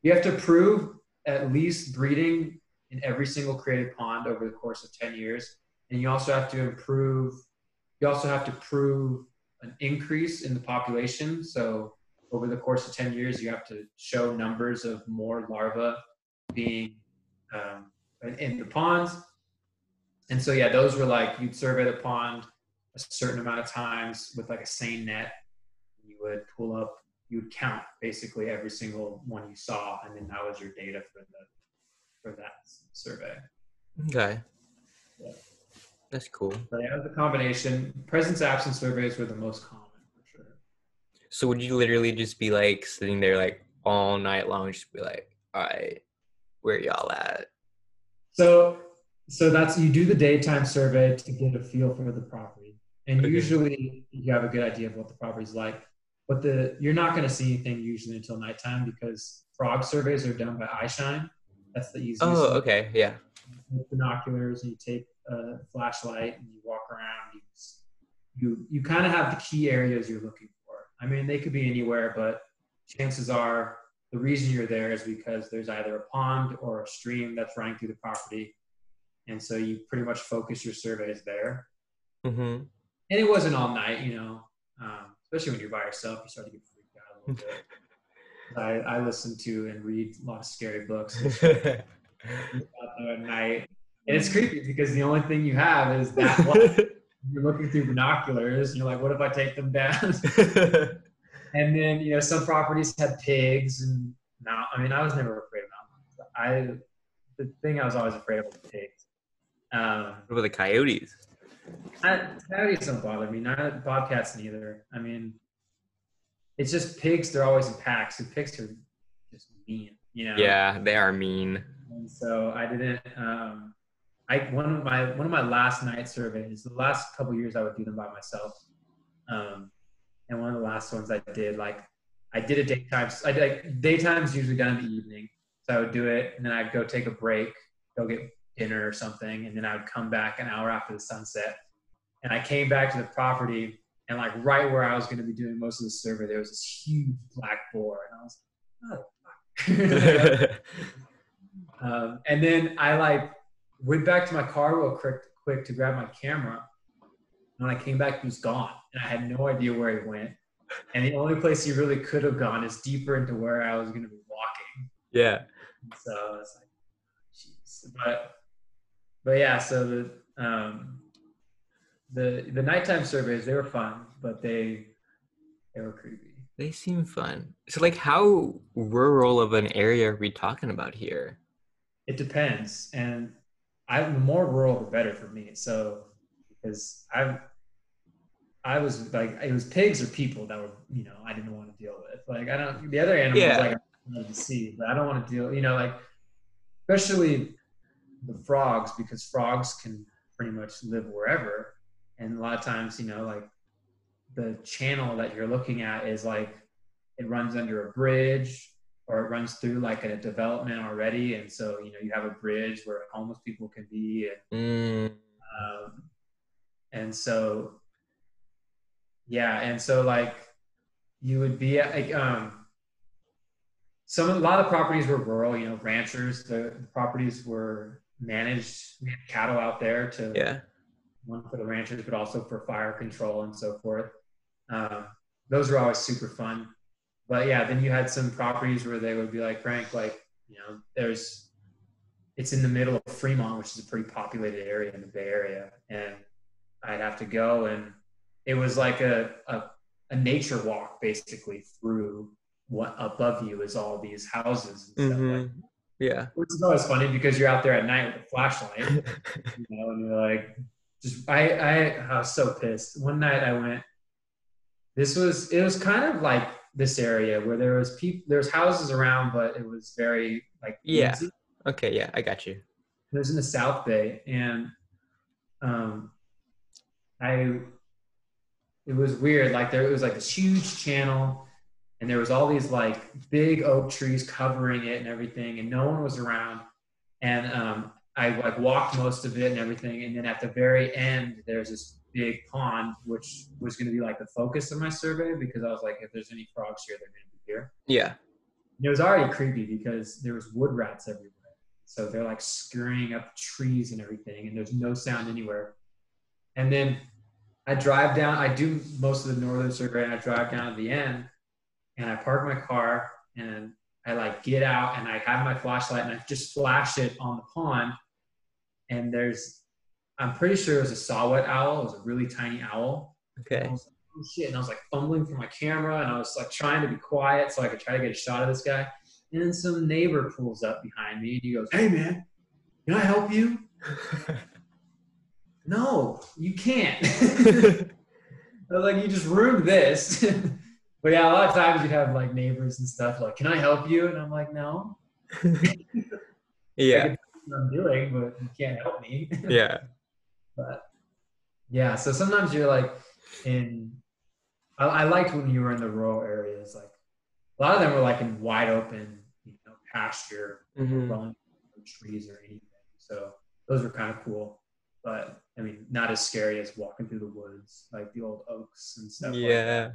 you have to prove at least breeding in every single created pond over the course of ten years. And you also have to improve, you also have to prove an increase in the population. So over the course of ten years, you have to show numbers of more larvae being um, in the ponds. And so, yeah, those were like, you'd survey the pond a certain amount of times with like a seine net. You would pull up, you would count basically every single one you saw. And then that was your data for the for that survey. Okay. Yeah. That's cool. But yeah, the combination presence absence surveys were the most common for sure. So would you literally just be like sitting there like all night long, just be like, all right, where y'all at? So, so that's, you do the daytime survey to get a feel for the property, and okay. usually you have a good idea of what the property's like. But the you're not going to see anything usually until nighttime because frog surveys are done by eye shine. That's the easiest. Oh, okay, yeah. With binoculars, and you take a flashlight and you walk around. You you, you kind of have the key areas you're looking for. I mean, they could be anywhere, but chances are the reason you're there is because there's either a pond or a stream that's running through the property, and so you pretty much focus your surveys there. Mm-hmm. And it wasn't all night, you know. Um, especially when you're by yourself, you start to get freaked out a little bit. I, I listen to and read a lot of scary books. Out there at night, and it's creepy because the only thing you have is that light. You're looking through binoculars and you're like, what if I take them down? And then, you know, some properties had pigs, and now I mean I was never afraid of mountains. I the thing I was always afraid of was pigs. Um what about the coyotes? I, coyotes don't bother me, not bobcats neither. I mean, it's just pigs, they're always in packs, and pigs are just mean, you know. Yeah, they are mean. And so I didn't, um, I, one of my, one of my last night surveys, the last couple years I would do them by myself. Um, and one of the last ones I did, like I did a daytime, I did, like, daytime's usually done in the evening. So I would do it and then I'd go take a break, go get dinner or something. And then I would come back an hour after the sunset. And I came back to the property, and like right where I was going to be doing most of the survey, there was this huge black boar. And I was like, oh, fuck. Um, and then I like went back to my car real quick, quick to grab my camera. And when I came back, he was gone. And I had no idea where he went. And the only place he really could have gone is deeper into where I was going to be walking. Yeah. So I was like, jeez. But, but yeah, so the, um, the, the nighttime surveys, they were fun, but they, they were creepy. They seem fun. So like how rural of an area are we talking about here? It depends. And I, the more rural, the better for me. So, because I've, I was like, it was pigs or people that were, you know, I didn't want to deal with. Like, I don't, the other animals, yeah. like, I wanted to see, but I don't want to deal, you know, like, especially the frogs, because frogs can pretty much live wherever. And a lot of times, you know, like, the channel that you're looking at is like, it runs under a bridge or it runs through like a development already. And so, you know, you have a bridge where homeless people can be. And, mm. um, and so, yeah, and so like you would be at, like um some a lot of properties were rural, you know, ranchers, the, the properties were managed, we had cattle out there to yeah. one for the ranchers, but also for fire control and so forth. Um, those were always super fun. But yeah, then you had some properties where they would be like, Frank, like, you know, there's it's in the middle of Fremont, which is a pretty populated area in the Bay Area. And I'd have to go and it was like a, a, a nature walk basically through what above you is all these houses. And stuff mm-hmm. like that. Yeah. Which is always funny because you're out there at night with a flashlight, you know, and you're like, just, I, I, I was so pissed. One night I went, this was, it was kind of like this area where there was people, there's houses around, but it was very like, yeah. Easy. Okay. Yeah. I got you. It was in the South Bay. And, um, I, it was weird, like there it was like this huge channel and there was all these like big oak trees covering it and everything and no one was around and um I like walked most of it and everything and then at the very end there's this big pond which was going to be like the focus of my survey because I was like if there's any frogs here they're going to be here. Yeah. And it was already creepy because there was wood rats everywhere. So they're like scurrying up trees and everything and there's no sound anywhere. And then I drive down, I do most of the northern survey and I drive down to the end and I park my car and I like get out and I have my flashlight and I just flash it on the pond and there's, I'm pretty sure it was a saw-whet owl. It was a really tiny owl. Okay. And I was like, oh shit. And I was like fumbling for my camera and I was like trying to be quiet so I could try to get a shot of this guy. And then some neighbor pulls up behind me and he goes, hey man, can I help you? No, you can't. I was like, you just ruined this. But yeah, a lot of times you'd have like neighbors and stuff like, can I help you? And I'm like, no. Yeah. I can do what I'm doing, but you can't help me. Yeah. But yeah, so sometimes you're like in, I, I liked when you were in the rural areas. Like a lot of them were like in wide open, you know, pasture, mm-hmm. growing trees or anything. So those were kind of cool. But I mean, not as scary as walking through the woods, like the old oaks and stuff. Yeah. Like that.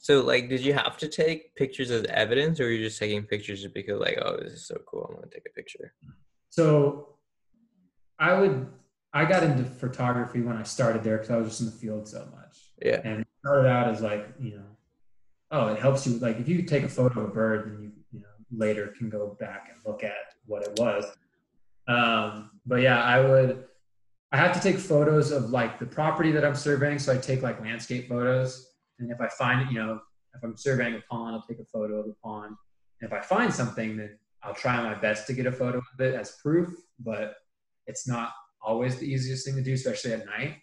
So like, did you have to take pictures as evidence or were you just taking pictures because like, oh, this is so cool. I'm going to take a picture. So I would, I got into photography when I started there because I was just in the field so much. Yeah. And it started out as like, you know, oh, it helps you. Like if you take a photo of a bird, then you, you know, later can go back and look at what it was. Um, but yeah, I would, I have to take photos of like the property that I'm surveying. So I take like landscape photos. And if I find it, you know, if I'm surveying a pond, I'll take a photo of the pond. And if I find something, then I'll try my best to get a photo of it as proof, but it's not always the easiest thing to do, especially at night.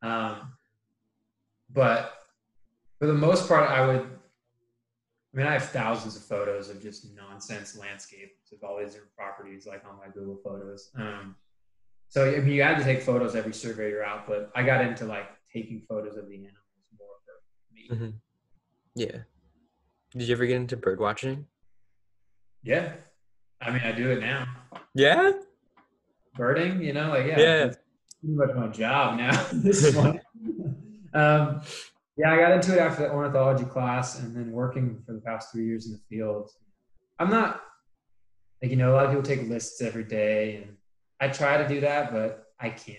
Um, but for the most part, I would, I mean, I have thousands of photos of just nonsense landscapes of all these different properties, like on my Google Photos. Um, So I mean, you had to take photos every survey you're out, but I got into like taking photos of the animals more for me. Mm-hmm. Yeah. Did you ever get into bird watching? Yeah. I mean, I do it now. Yeah. Birding, you know, like yeah. Yeah. That's pretty much my job now. This one. um, yeah, I got into it after the ornithology class, and then working for the past three years in the field. I'm not. Like, you know, a lot of people take lists every day, and I try to do that, but I can't.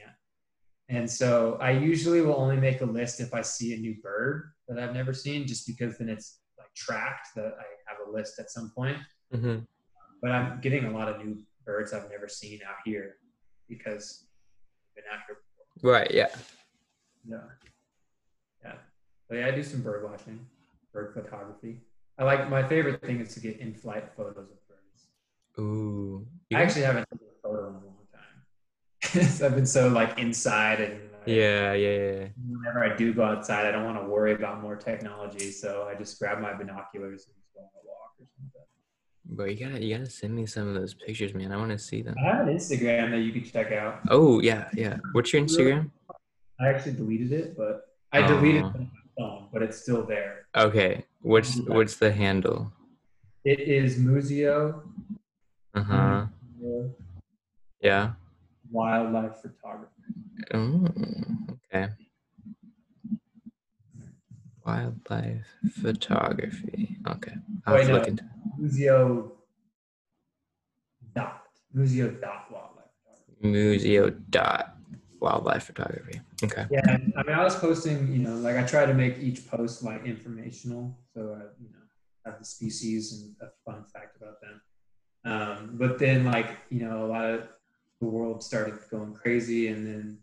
And so I usually will only make a list if I see a new bird that I've never seen, just because then it's like tracked that I have a list at some point. Mm-hmm. But I'm getting a lot of new birds I've never seen out here because I've been out here before. Right. Yeah. Yeah. Yeah. So yeah, I do some bird watching, bird photography. I like, my favorite thing is to get in-flight photos of birds. Ooh. Yeah. I actually haven't taken a photo in a long time. So I've been so like inside and like, yeah, yeah, yeah. Whenever I do go outside, I don't want to worry about more technology. So I just grab my binoculars and just go on a walk or something. Bro, you gotta you gotta send me some of those pictures, man. I want to see them. I have an Instagram that you can check out. Oh yeah, yeah. What's your Instagram? I actually deleted it, but I oh. deleted it from my phone, but it's still there. Okay, what's what's the handle? It is Muzio. Uh huh. Yeah. Wildlife photographer. Oh, okay. Wildlife photography. Okay, I'll Wait, have to no. look into. Muzio dot. Muzio dot wildlife photography. Muzio dot wildlife photography. Okay. Yeah, I mean, I was posting, you know, like I try to make each post like informational, so I, you know, have the species and a fun fact about them. Um, but then, like, you know, a lot of the world started going crazy, and then,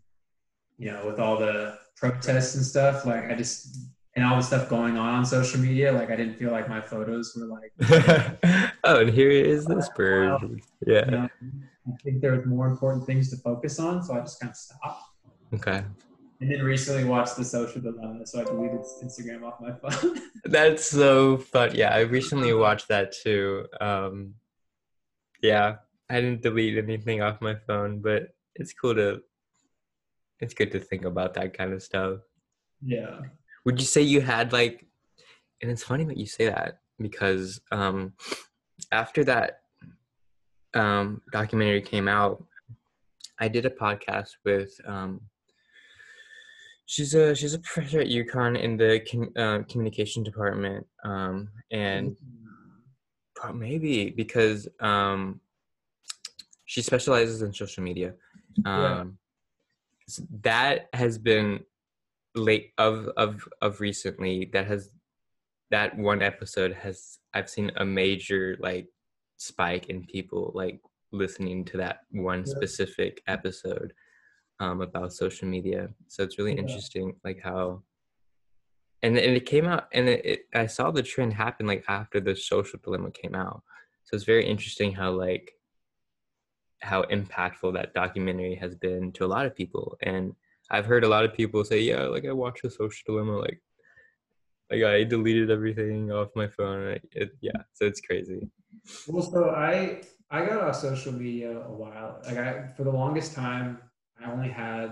you know, with all the protests and stuff, like I just. And all the stuff going on on social media, like I didn't feel like my photos were like. Oh, and here is this bird. Wow. Yeah. You know, I think there was more important things to focus on, so I just kind of stopped. Okay. And then recently watched The Social Dilemma, so I deleted Instagram off my phone. That's so fun. Yeah, I recently watched that too. Um, yeah, I didn't delete anything off my phone, but it's cool to. It's good to think about that kind of stuff. Yeah. Would you say you had like, and it's funny that you say that because um, after that um, documentary came out, I did a podcast with, um, she's a she's a professor at UConn in the com, uh, communication department, um, and maybe because um, she specializes in social media, um, yeah. So that has been. late of of of recently that has that one episode has I've seen a major like spike in people like listening to that one yeah. specific episode um about social media, so it's really yeah. interesting like how and and it came out and it, it I saw the trend happen like after The Social Dilemma came out, so it's very interesting how like how impactful that documentary has been to a lot of people. And I've heard a lot of people say, yeah, like I watched The Social Dilemma, like, like I deleted everything off my phone. Like, it, yeah, so it's crazy. Well, so I I got off social media a while. Like I, for the longest time, I only had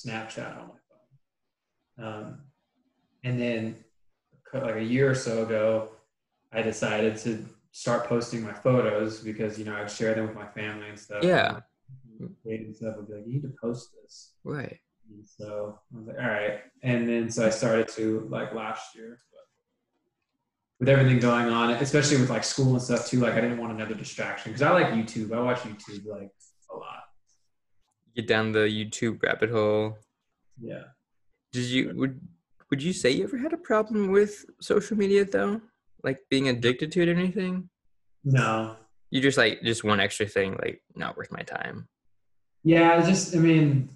Snapchat on my phone. Um, and then like a year or so ago, I decided to start posting my photos because, you know, I'd share them with my family and stuff. Yeah. And stuff would be like, you need to post this, right? And so I was like, all right. And then so I started to like last year, but with everything going on, especially with like school and stuff too, like I didn't want another distraction because I like YouTube. I watch YouTube like a lot. Get down the YouTube rabbit hole. Yeah. Did you would would you say you ever had a problem with social media though, like being addicted to it or anything? No. You just like just one extra thing, like not worth my time. Yeah, just, I mean,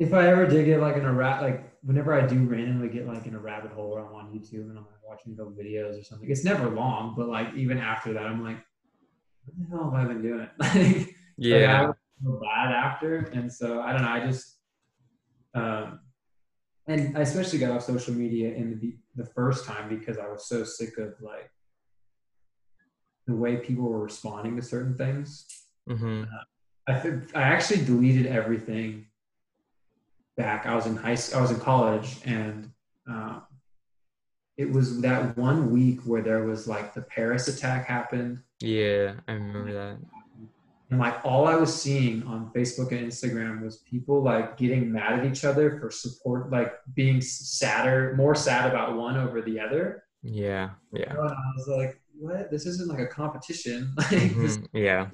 if I ever did get like in a rat, like whenever I do randomly get like in a rabbit hole where I'm on YouTube and I'm like watching those videos or something, it's never long, but like even after that, I'm like, what the hell have I been doing? Like, yeah. Like, I feel bad after. And so I don't know, I just, um, and I especially got off social media in the, the first time because I was so sick of like the way people were responding to certain things. Mm-hmm. Uh, I th- I actually deleted everything back. I was in high school, I was in college, and um, it was that one week where there was like the Paris attack happened. Yeah, I remember that. And like all I was seeing on Facebook and Instagram was people like getting mad at each other for support, like being sadder, more sad about one over the other. Yeah, yeah. And I was like, what? This isn't like a competition. Like, mm-hmm. Yeah.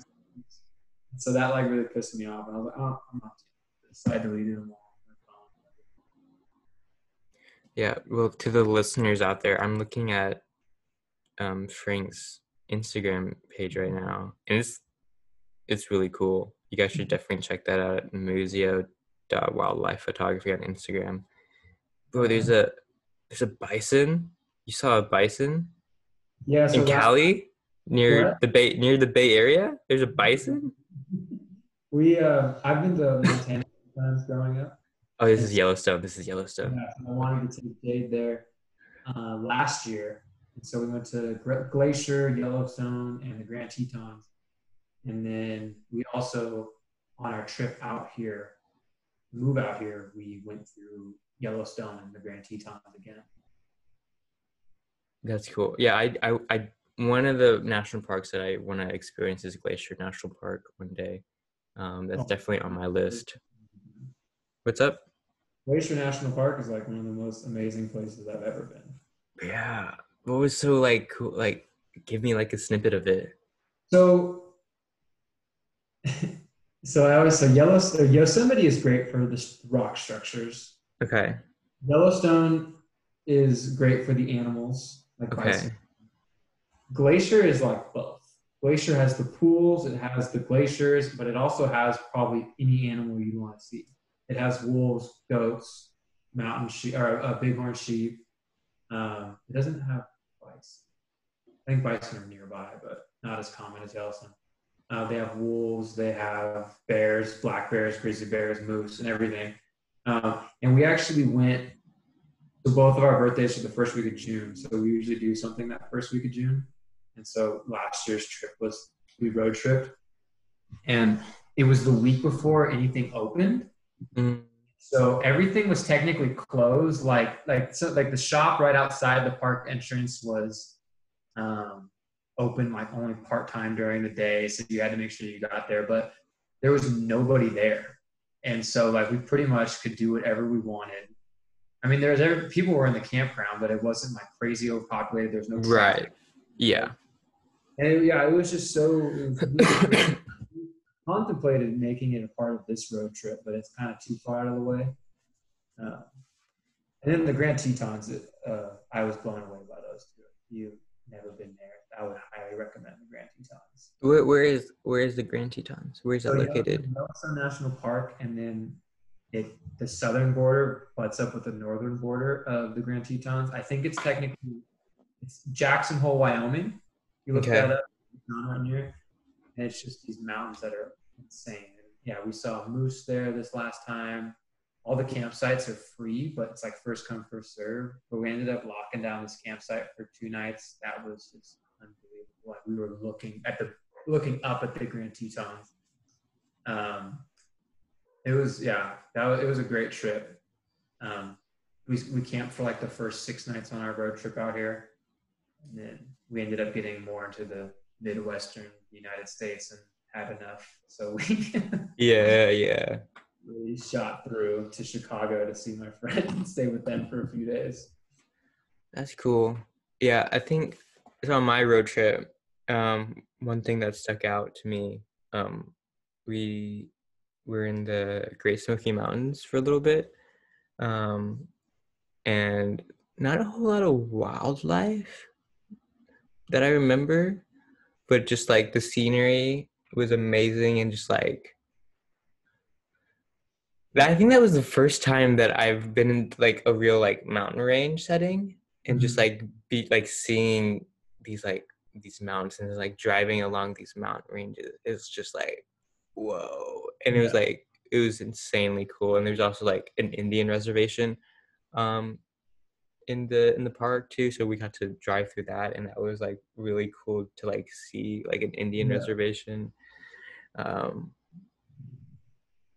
So that like really pissed me off, and I was like, oh, I'm not doing this. So I deleted them all. Yeah, well, to the listeners out there, I'm looking at um, Frank's Instagram page right now, and it's it's really cool. You guys should definitely check that out at muzio dot wildlife photography on Instagram. Bro, there's a there's a bison. You saw a bison? Yeah, so in Cali, near what? the Bay near the Bay Area. There's a bison. We uh, I've been to Montana times growing up. Oh, this is Yellowstone. This is Yellowstone. Yeah, so I wanted to take Jade there uh, last year. And so we went to Glacier, Yellowstone, and the Grand Tetons. And then we also, on our trip out here, move out here, we went through Yellowstone and the Grand Tetons again. That's cool. Yeah, I, I, I one of the national parks that I want to experience is Glacier National Park one day. Um, that's oh. definitely on my list. What's up? Glacier National Park is like one of the most amazing places I've ever been. Yeah. What was so like cool? Like, give me like a snippet of it. So, so I always say Yellowstone, Yosemite is great for the rock structures. Okay. Yellowstone is great for the animals. Like okay. Bison. Glacier is like both. Glacier has the pools, it has the glaciers, but it also has probably any animal you want to see. It has wolves, goats, mountain sheep, or uh, bighorn sheep. Um, it doesn't have bison. I think bison are nearby, but not as common as Yellowstone. Uh, they have wolves, they have bears, black bears, grizzly bears, moose, and everything. Um, and we actually went to both of our birthdays for the first week of June. So we usually do something that first week of June. And so last year's trip was, we road tripped. And it was the week before anything opened. Mm-hmm. So everything was technically closed, like like so like the shop right outside the park entrance was um open like only part-time during the day, so you had to make sure you got there, but there was nobody there. And so like we pretty much could do whatever we wanted. I mean, there was every, people were in the campground, but it wasn't like crazy overpopulated. There's no right traffic. Yeah, and it, yeah it was just so it was really contemplated making it a part of this road trip, but it's kind of too far out of the way. Uh, and then the Grand Tetons, uh, I was blown away by those two. If you've never been there, I would highly recommend the Grand Tetons. Where, where is where is the Grand Tetons? Where is that so, located? Yellowstone National Park, and then it the southern border butts up with the northern border of the Grand Tetons. I think it's technically it's Jackson Hole, Wyoming. You look okay. that up, it's not on here. And it's just these mountains that are insane. Yeah, we saw moose there this last time. All the campsites are free, but it's like first come, first serve. But we ended up locking down this campsite for two nights. That was just unbelievable. Like we were looking at the looking up at the Grand Tetons. Um, it was yeah, that was, it was a great trip. Um, we we camped for like the first six nights on our road trip out here, and then we ended up getting more into the Midwestern United States and had enough, so we yeah yeah really shot through to Chicago to see my friend and stay with them for a few days. That's cool. Yeah, I think so. On my road trip, um one thing that stuck out to me, um we were in the Great Smoky Mountains for a little bit, um and not a whole lot of wildlife that I remember. But just, like, the scenery was amazing and just, like, I think that was the first time that I've been in, like, a real, like, mountain range setting and just, like, be, like, seeing these, like, these mountains, like, driving along these mountain ranges. It was just, like, whoa. And it was, like, it was insanely cool. And there's also, like, an Indian reservation um, in the in the park too, so we got to drive through that, and that was like really cool to like see like an Indian yeah. reservation. Um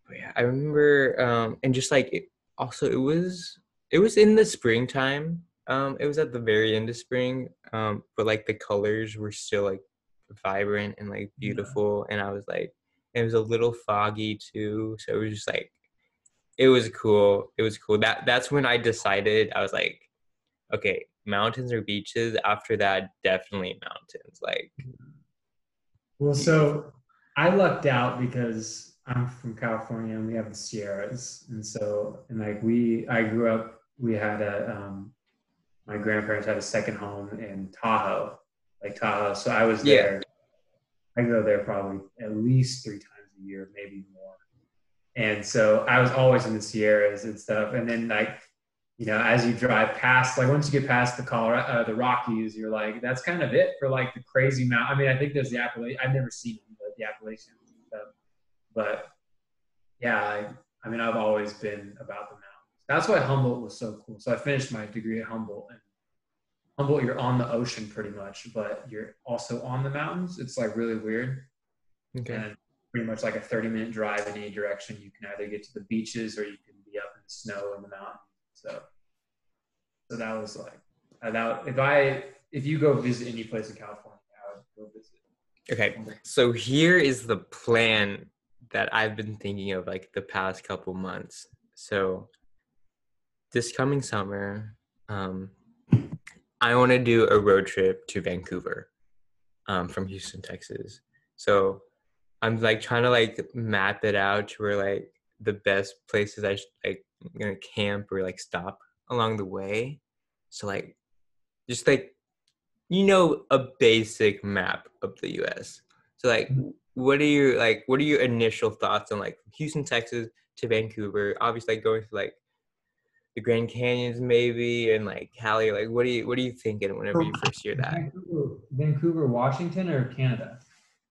but yeah, I remember um and just like it, also it was it was in the springtime. Um it was at the very end of spring, um but like the colors were still like vibrant and like beautiful. Yeah. And I was like, it was a little foggy too, so it was just like it was cool. It was cool. That that's when I decided I was like, okay, mountains or beaches. After that, definitely mountains. Like, well, so I lucked out because I'm from California and we have the Sierras, and so and like we, I grew up. We had a um, my grandparents had a second home in Tahoe, like Tahoe. So I was there. Yeah. I go there probably at least three times a year, maybe more. And so I was always in the Sierras and stuff. And then like, you know, as you drive past, like once you get past the Colorado, uh, the Rockies, you're like, that's kind of it for like the crazy mountain. I mean, I think there's the Appalachian. I've never seen them, but the Appalachians and stuff. But yeah, I, I mean, I've always been about the mountains. That's why Humboldt was so cool. So I finished my degree at Humboldt, and Humboldt, you're on the ocean pretty much, but you're also on the mountains. It's like really weird. Okay. And pretty much like a thirty minute drive in any direction. You can either get to the beaches or you can be up in the snow in the mountains. So, so that was like, that, if I, if you go visit any place in California, I would go visit. Okay. So here is the plan that I've been thinking of like the past couple months. So this coming summer, um, I want to do a road trip to Vancouver um, from Houston, Texas. So I'm like trying to like map it out to where like the best places I should like you know, camp or like stop along the way. So like just like, you know, a basic map of the U S. So like, what are your like, what are your initial thoughts on like Houston, Texas to Vancouver? Obviously like going to like the Grand Canyons maybe, and like Cali, like what do you what are you thinking whenever you first hear that? Vancouver, Vancouver, Washington, or Canada?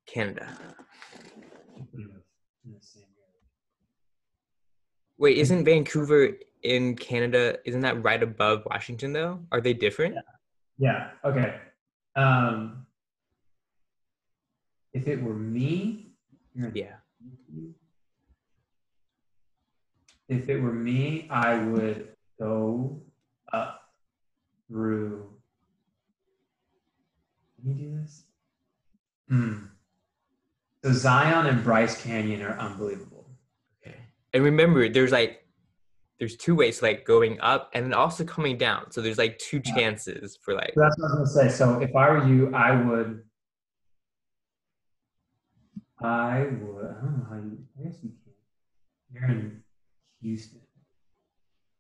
Canada. Wait, isn't Vancouver in Canada? Isn't that right above Washington though? Are they different? Yeah. Yeah. Okay. Um, if it were me, yeah. If it were me, I would go up through. Can you do this? Mm. So Zion and Bryce Canyon are unbelievable. Okay. And remember, there's like, there's two ways, like going up and then also coming down. So there's like two chances for like. So that's what I was gonna say. So if I were you, I would. I would. I don't know how you. I guess you can. You're in Houston.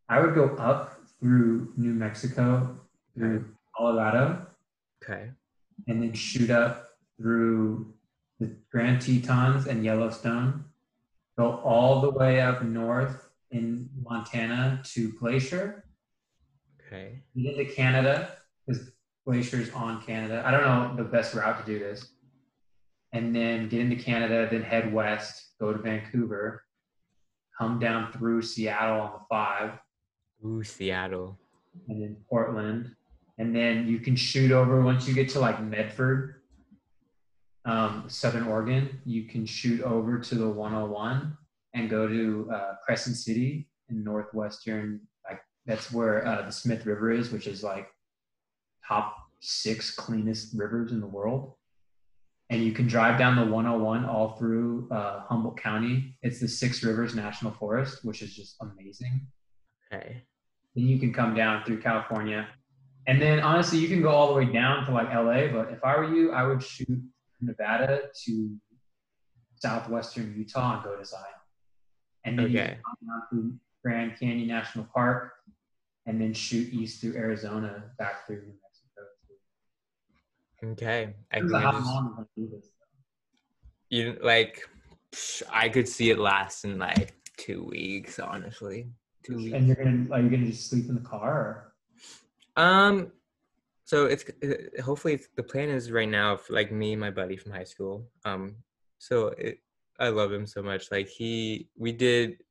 I would go up through New Mexico, through Colorado. Okay. And then shoot up through the Grand Tetons and Yellowstone. Go all the way up north in Montana to Glacier. Okay. Into Canada, because Glacier's on Canada. I don't know the best route to do this. And then get into Canada, then head west, go to Vancouver. Come down through Seattle on the five. Ooh, Seattle. And then Portland. And then you can shoot over once you get to like Medford, um, Southern Oregon. You can shoot over to the one oh one and go to uh, Crescent City in northwestern. Like that's where uh, the Smith River is, which is like top six cleanest rivers in the world. And you can drive down the one oh one all through uh, Humboldt County. It's the Six Rivers National Forest, which is just amazing. Okay. Then you can come down through California. And then, honestly, you can go all the way down to, like, L A. But if I were you, I would shoot Nevada to southwestern Utah and go to Zion. And then okay. You can come down through Grand Canyon National Park and then shoot east through Arizona back through New Mexico. Okay. I think I just, you like I could see it last in like two weeks, honestly. Two weeks. And you're gonna are you gonna just sleep in the car? Or? Um so it's hopefully it's, the plan is right now for like me and my buddy from high school. Um so it, I love him so much. Like he we did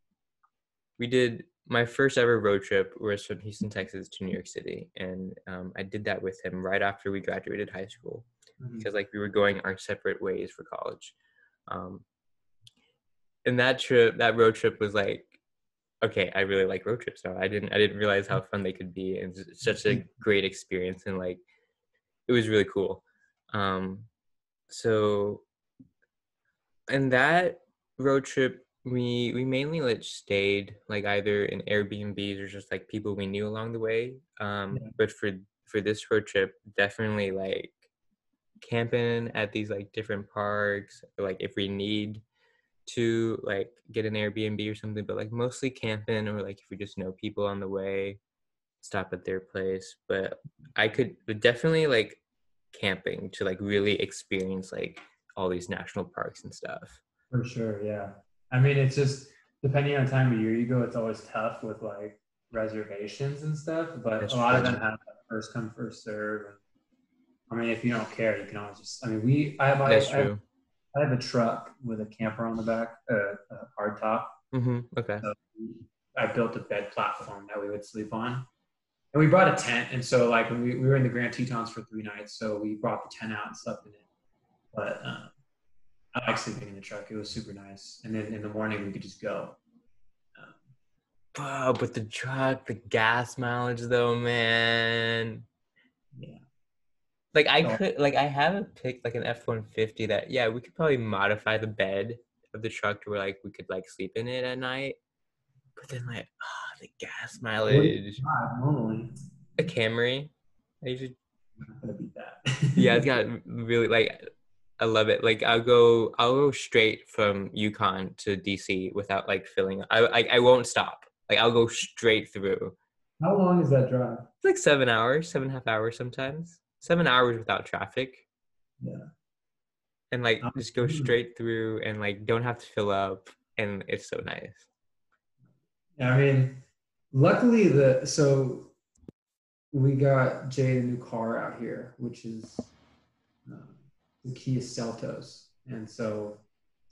we did my first ever road trip was from Houston, Texas to New York City. And um, I did that with him right after we graduated high school mm-hmm. because like we were going our separate ways for college. Um, and that trip, that road trip was like, okay, I really like road trips now. I didn't, I didn't realize how fun they could be, and it's such a great experience. And like, it was really cool. Um, so, and that road trip, We we mainly like stayed like either in Airbnbs or just like people we knew along the way. Um, yeah. But for for this road trip, definitely like camping at these like different parks, like if we need to like get an Airbnb or something, but like mostly camping, or like if we just know people on the way, stop at their place. But I could but definitely like camping to like really experience like all these national parks and stuff. For sure, yeah. I mean, it's just depending on the time of year you go, it's always tough with like reservations and stuff, but That's a lot true. Of them have first come, first serve. I mean, if you don't care, you can always just, I mean, we, I have, I, That's true. I, I have a truck with a camper on the back, uh, a hard top. Mm-hmm. Okay. So I built a bed platform that we would sleep on. And we brought a tent. And so like when we, we were in the Grand Tetons for three nights, so we brought the tent out and slept in it. But um, I like sleeping in the truck. It was super nice. And then in the morning we could just go. Um, oh, but the truck, the gas mileage though, man. Yeah. Like I so, could, like I haven't picked like an F one fifty that, yeah, we could probably modify the bed of the truck to where like we could like sleep in it at night. But then like, oh, the gas mileage. Normally. A Camry. I usually. I'm not gonna beat that. Yeah, it's got really like, I love it. Like I'll go, I'll go straight from UConn to D C without like filling up. I, I, I won't stop. Like I'll go straight through. How long is that drive? It's like seven hours, seven and a half hours sometimes. Seven hours without traffic. Yeah. And like um, just go straight through and like don't have to fill up, and it's so nice. I mean, luckily the so we got Jade a new car out here, which is um, the Kia Seltos, and so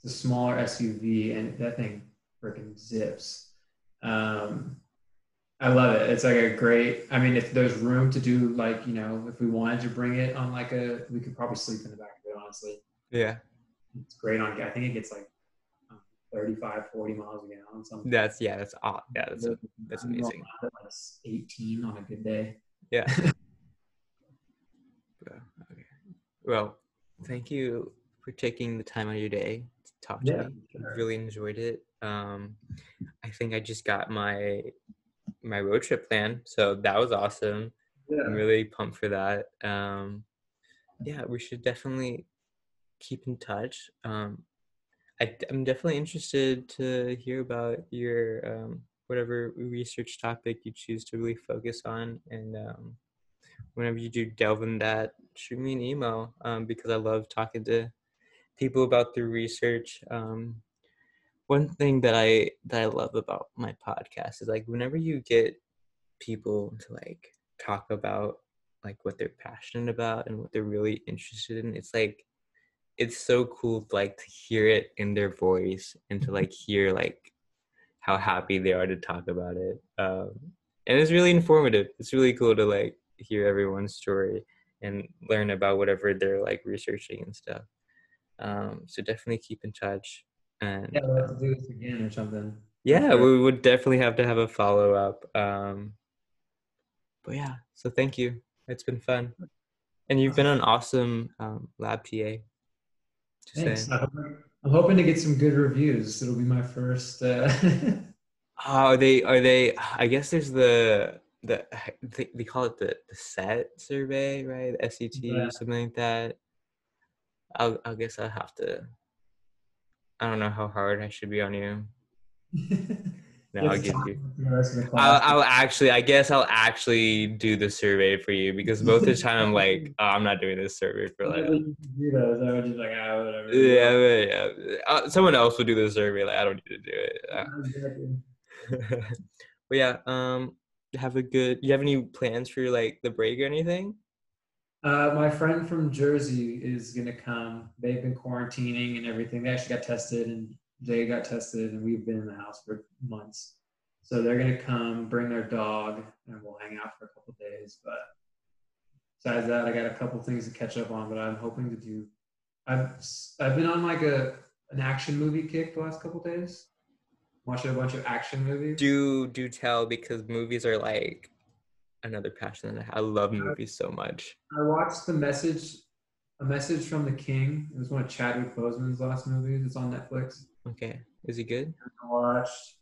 it's a smaller S U V, and that thing freaking zips. Um, I love it. It's like a great. I mean, if there's room to do, like you know, if we wanted to bring it on, like a, we could probably sleep in the back of it, honestly. Yeah, it's great on. I think it gets like thirty-five, forty miles a gallon. Something. That's yeah. That's odd. Yeah, that's a, that's amazing. eighteen on a good day. Yeah. Okay. Well, thank you for taking the time out of your day to talk to yeah, me. Sure. I really enjoyed it. Um, I think I just got my. my road trip plan, so that was awesome. Yeah. I'm really pumped for that. Um yeah, we should definitely keep in touch. um I, I'm definitely interested to hear about your um whatever research topic you choose to really focus on, and um whenever you do delve in that, shoot me an email, um because I love talking to people about their research. um One thing that I that I love about my podcast is like whenever you get people to like talk about like what they're passionate about and what they're really interested in, it's like it's so cool to like to hear it in their voice and to like hear like how happy they are to talk about it. Um, and it's really informative. It's really cool to like hear everyone's story and learn about whatever they're like researching and stuff. Um, so definitely keep in touch. And yeah, we'll have to do this again or something. Yeah, we would definitely have to have a follow-up. Um but yeah, so thank you, it's been fun, and you've been an awesome um lab P A. Thanks. I'm, I'm hoping to get some good reviews. It'll be my first uh oh, are they are they I guess there's the the they call it the, the SET survey, right? The S E T, yeah. Or something like that. I'll, I guess I'll have to, I don't know how hard I should be on you. No, I'll get you. I'll, I'll actually, I guess I'll actually do the survey for you, because most of the time I'm like, oh, I'm not doing this survey for like. Do those. I would just like, ah, whatever. Yeah, yeah. Uh, someone else would do the survey. Like, I don't need to do it. Uh. But yeah, um, have a good. You have any plans for like the break or anything? Uh, my friend from Jersey is going to come. They've been quarantining and everything. They actually got tested, and Jay got tested, and we've been in the house for months. So they're going to come, bring their dog, and we'll hang out for a couple of days. But besides that, I got a couple things to catch up on, but I'm hoping to do. I've I've been on like a an action movie kick the last couple of days. Watching a bunch of action movies. Do do tell, because movies are like another passion that I have. I love movies so much. I watched the message, a message from the King. It was one of Chadwick Boseman's last movies. It's on Netflix. Okay, is he good? I watched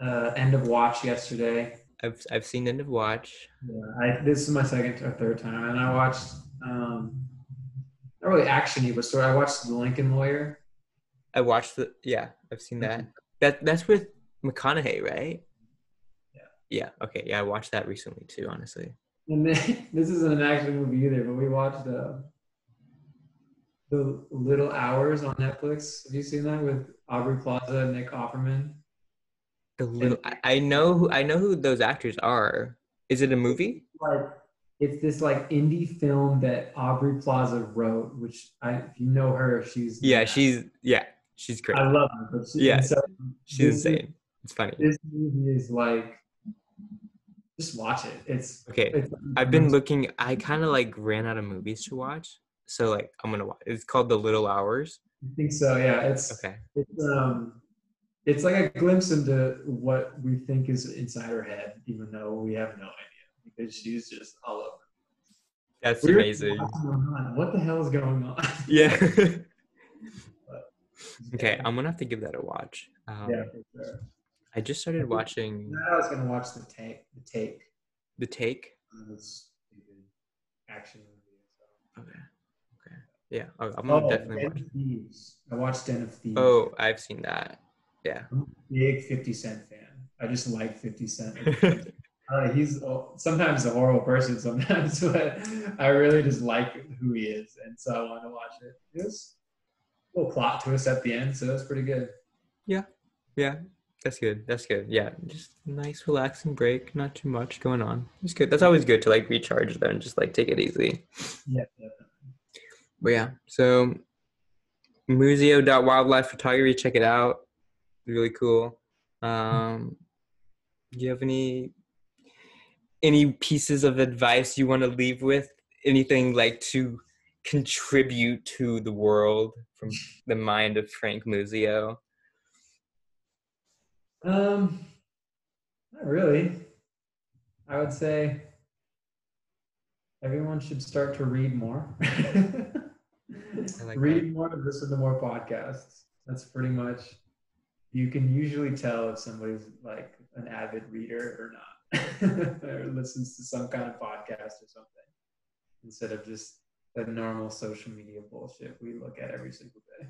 uh, End of Watch yesterday. I've I've seen and watched. Yeah, I, this is my second or third time, and I watched um, not really actiony, but sort of, I watched The Lincoln Lawyer. I watched the yeah, I've seen that. That that's with McConaughey, right? Yeah. Yeah. Okay. Yeah, I watched that recently too, honestly. And then, this isn't an action movie either, but we watched uh, The Little Hours on Netflix. Have you seen that with Aubrey Plaza and Nick Offerman? The little, I, I know who I know who those actors are. Is it a movie? Like, it's this like indie film that Aubrey Plaza wrote, which I, if you know her, she's yeah, she's yeah, she's great. I love her, but she, yeah, so she's insane. Movie, it's funny. This movie is like. Just watch it. It's okay. It's, I've been looking. I kind of like ran out of movies to watch, so like I'm gonna watch. It's called The Little Hours. I think so. Yeah. It's okay. It's um, it's like a glimpse into what we think is inside her head, even though we have no idea, because she's just all over. That's We're amazing. What the hell is going on? Yeah. but, okay, yeah. I'm gonna have to give that a watch. Um, yeah, for sure. I just started I watching. I was gonna watch the take. The take. The take. It's action movie. So. Okay. Okay. Yeah, I'm gonna oh, definitely Den watch. Of Thieves. I watched Den of Thieves. Oh, I've seen that. Yeah. I'm a big fifty cent fan. I just like fifty cent. uh, he's oh, sometimes a horrible person. Sometimes, but I really just like who he is, and so I want to watch it. There's a little plot twist at the end, so that's pretty good. Yeah. Yeah. That's good. That's good. Yeah. Just nice, relaxing break. Not too much going on. It's good. That's always good to like recharge though and just like take it easy. Yeah. Definitely. But yeah. So Muzio.wildlife photography. Check it out. Really cool. Um, do you have any, any pieces of advice you want to leave with? Anything like to contribute to the world from the mind of Frank Muzio? Um, not really. I would say everyone should start to read more. like read that. more and listen to more podcasts. That's pretty much, you can usually tell if somebody's like an avid reader or not, or listens to some kind of podcast or something, instead of just the normal social media bullshit we look at every single day.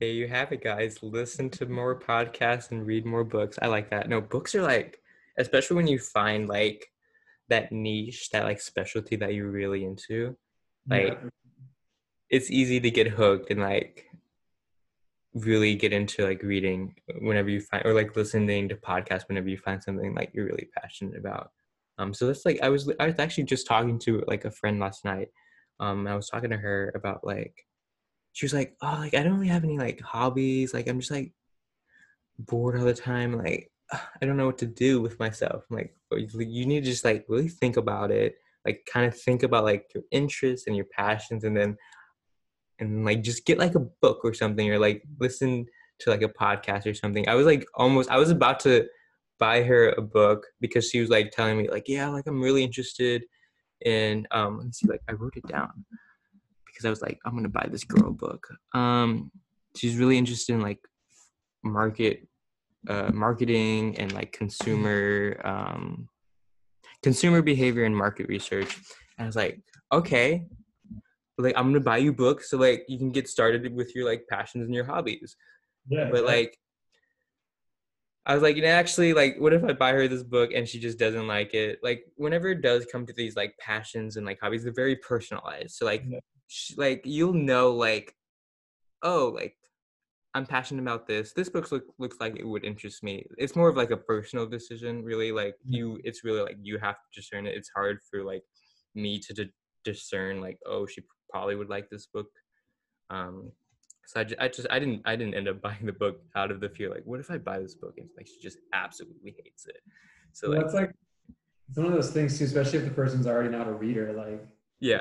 There you have it, guys. Listen to more podcasts and read more books. I like that. No, books are like, especially when you find like that niche, that like specialty that you're really into, like yeah. It's easy to get hooked and like really get into like reading whenever you find, or like listening to podcasts whenever you find something like you're really passionate about. Um, so that's like, I was, I was actually just talking to like a friend last night. Um, I was talking to her about like, she was like, oh, like, I don't really have any, like, hobbies. Like, I'm just, like, bored all the time. Like, I don't know what to do with myself. I'm like, you need to just, like, really think about it. Like, kind of think about, like, your interests and your passions. And then, and like, just get, like, a book or something. Or, like, listen to, like, a podcast or something. I was, like, almost, I was about to buy her a book because she was, like, telling me, like, yeah, like, I'm really interested in, um, let's see, like, I wrote it down. Because I was like, I'm gonna buy this girl book. Um, she's really interested in like market, uh, marketing and like consumer, um, consumer behavior and market research. And I was like, okay, like I'm gonna buy you books so like you can get started with your like passions and your hobbies. Yeah. But yeah. like, I was like, you know, actually, like, what if I buy her this book and she just doesn't like it? Like, whenever it does come to these like passions and like hobbies, they're very personalized. So like. Yeah. Like you'll know like, oh, like I'm passionate about this this book look, looks like it would interest me. It's more of like a personal decision, really. Like you, it's really like you have to discern it. It's hard for like me to d- discern like, oh, she probably would like this book. um so I, j- I just I didn't I didn't end up buying the book out of the fear like, what if I buy this book and like she just absolutely hates it? So well, like, that's like it's one of those things too, especially if the person's already not a reader, like yeah.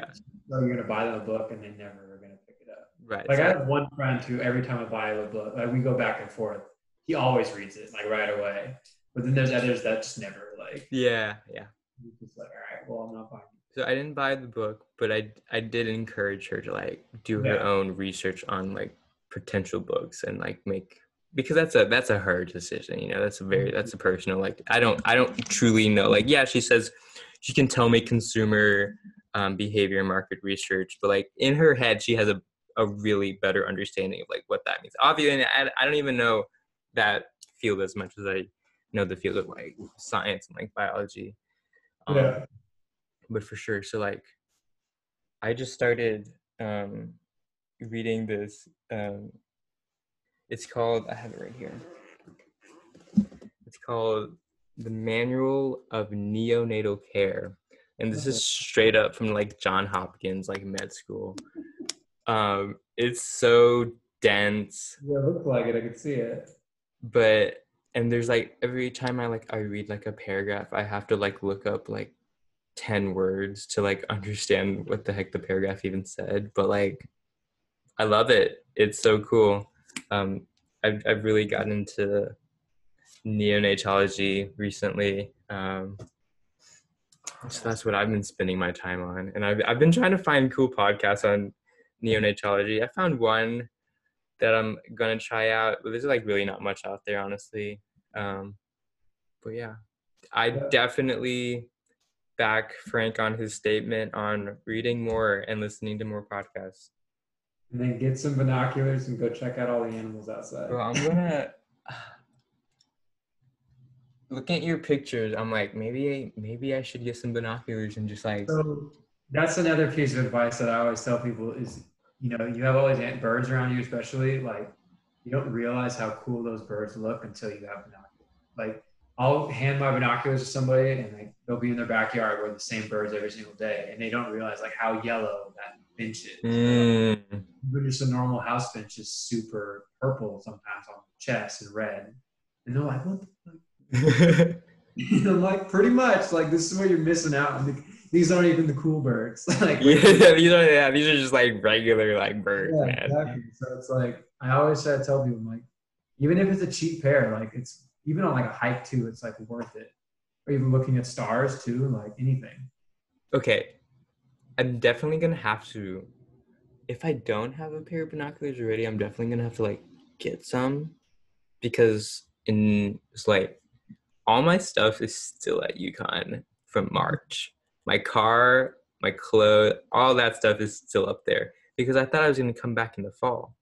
So you're gonna buy them a book and they never are gonna pick it up. Right. Like so I have one friend who every time I buy him a book, like we go back and forth. He always reads it like right away. But then there's others that just never like. Yeah, yeah. It's just like, all right, well I'm not buying it. So I didn't buy the book, but I I did encourage her to like do her yeah. own research on like potential books and like make because that's a that's a her decision, you know. That's a very that's a personal. Like I don't I don't truly know. Like yeah, she says she can tell me consumer um, behavior and market research, but like in her head, she has a a really better understanding of like what that means. Obviously, I I don't even know that field as much as I know the field of like science and like biology. Um, yeah. But for sure, so like I just started um, reading this. Um, it's called, I have it right here. It's called The Manual of Neonatal Care. And this is straight up from like Johns Hopkins, like med school. Um, it's so dense. Yeah, it looks like it, I could see it. But, and there's like, every time I like, I read like a paragraph, I have to like look up like ten words to like understand what the heck the paragraph even said. But like, I love it. It's so cool. Um, I've, I've really gotten into neonatology recently. Um, so that's what I've been spending my time on. And I've, I've been trying to find cool podcasts on neonatology. I found one that I'm going to try out, but there's like really not much out there, honestly. Um, but yeah, I definitely back Frank on his statement on reading more and listening to more podcasts. And then get some binoculars and go check out all the animals outside. Well, I'm gonna look at your pictures. I'm like, maybe, maybe I should get some binoculars and just like. So that's another piece of advice that I always tell people is, you know, you have all these birds around you, especially like you don't realize how cool those birds look until you have binoculars. Like I'll hand my binoculars to somebody and like they'll be in their backyard with the same birds every single day, and they don't realize like how yellow that bench is. Mm. So, but just a normal house bench is super purple sometimes on the chest and red, and they're like, "What the fuck?" And I'm like, pretty much, like this is where you're missing out on. The, these aren't even the cool birds. Like, yeah, these are yeah, these are just like regular like birds, yeah, man. Exactly. So it's like I always try to tell people, like, even if it's a cheap pair, like it's even on like a hike too, it's like worth it. Or even looking at stars too, like anything. Okay, I'm definitely gonna have to. If I don't have a pair of binoculars already, I'm definitely gonna have to like get some, because in it's like all my stuff is still at UConn from March. My car, my clothes, all that stuff is still up there because I thought I was gonna come back in the fall.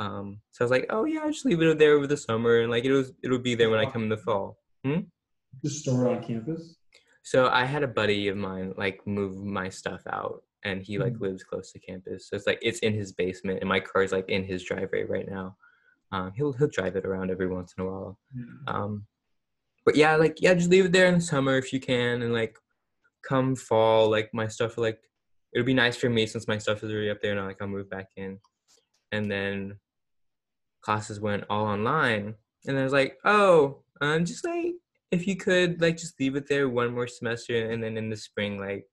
Um, so I was like, oh yeah, I'll just leave it there over the summer and like it was it'll be there when I come in the fall. Hmm? The store on campus. So I had a buddy of mine like move my stuff out. And he like lives close to campus, so it's like it's in his basement, and my car is like in his driveway right now. Um, he'll he'll drive it around every once in a while, um, but yeah, like yeah, just leave it there in the summer if you can, and like come fall, like my stuff like it'll be nice for me since my stuff is already up there, and like I'll move back in. And then classes went all online, and I was like, oh, um, just like if you could like just leave it there one more semester, and then in the spring like.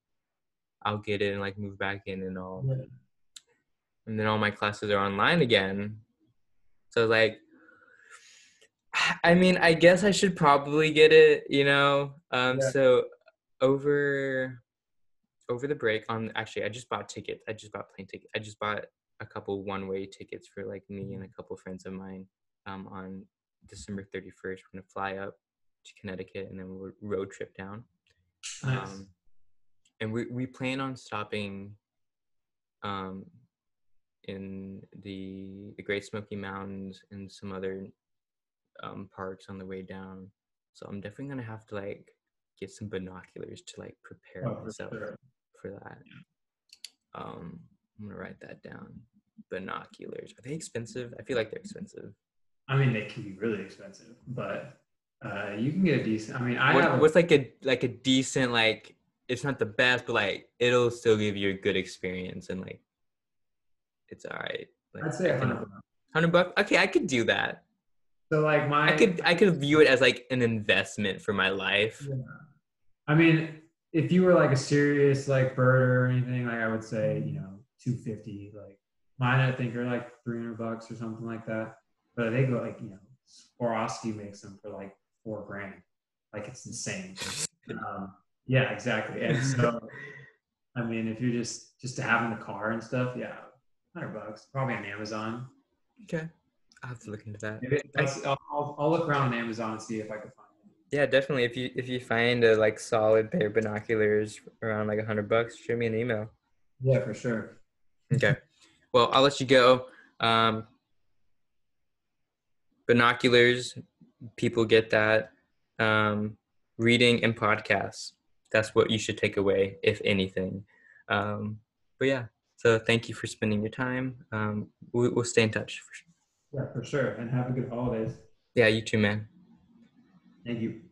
I'll get it and like move back in and all. Yeah. And then all my classes are online again. So like, I mean, I guess I should probably get it, you know? Um, yeah. So over, over the break on, actually, I just bought tickets. I just bought plane tickets. I just bought a couple one-way tickets for like me and a couple friends of mine um, on December thirty-first. We're gonna fly up to Connecticut and then we'll road trip down. Nice. Um, And we, we plan on stopping um, in the, the Great Smoky Mountains and some other um, parks on the way down. So I'm definitely going to have to, like, get some binoculars to, like, prepare oh, myself for, sure. for that. Um, I'm going to write that down. Binoculars. Are they expensive? I feel like they're expensive. I mean, they can be really expensive, but uh, you can get a decent – I mean, I what, have – What's, like a, like, a decent, like – it's not the best, but like it'll still give you a good experience and like it's all right. Like, I'd say one hundred bucks. one hundred bucks? Okay, I could do that. So like my I could I could view it as like an investment for my life. Yeah. I mean, if you were like a serious like birder or anything, like I would say, you know, two fifty, like mine I think are like three hundred bucks or something like that. But they go like, you know, Swarovski makes them for like four grand. Like it's insane. um Yeah, exactly. And so, I mean, if you're just, just to have in the car and stuff, yeah, one hundred bucks, probably on Amazon. Okay. I'll have to look into that. If it does, I, I'll, I'll look around on Amazon and see if I can find it. Yeah, definitely. If you if you find a like solid pair of binoculars around like a hundred bucks, shoot me an email. Yeah, for sure. Okay. Well, I'll let you go. Um, binoculars, people get that. Um, reading and podcasts. That's what you should take away, if anything. Um, but yeah, so thank you for spending your time. Um, we, we'll stay in touch. For sure. Yeah, for sure. And have a good holidays. Yeah, you too, man. Thank you.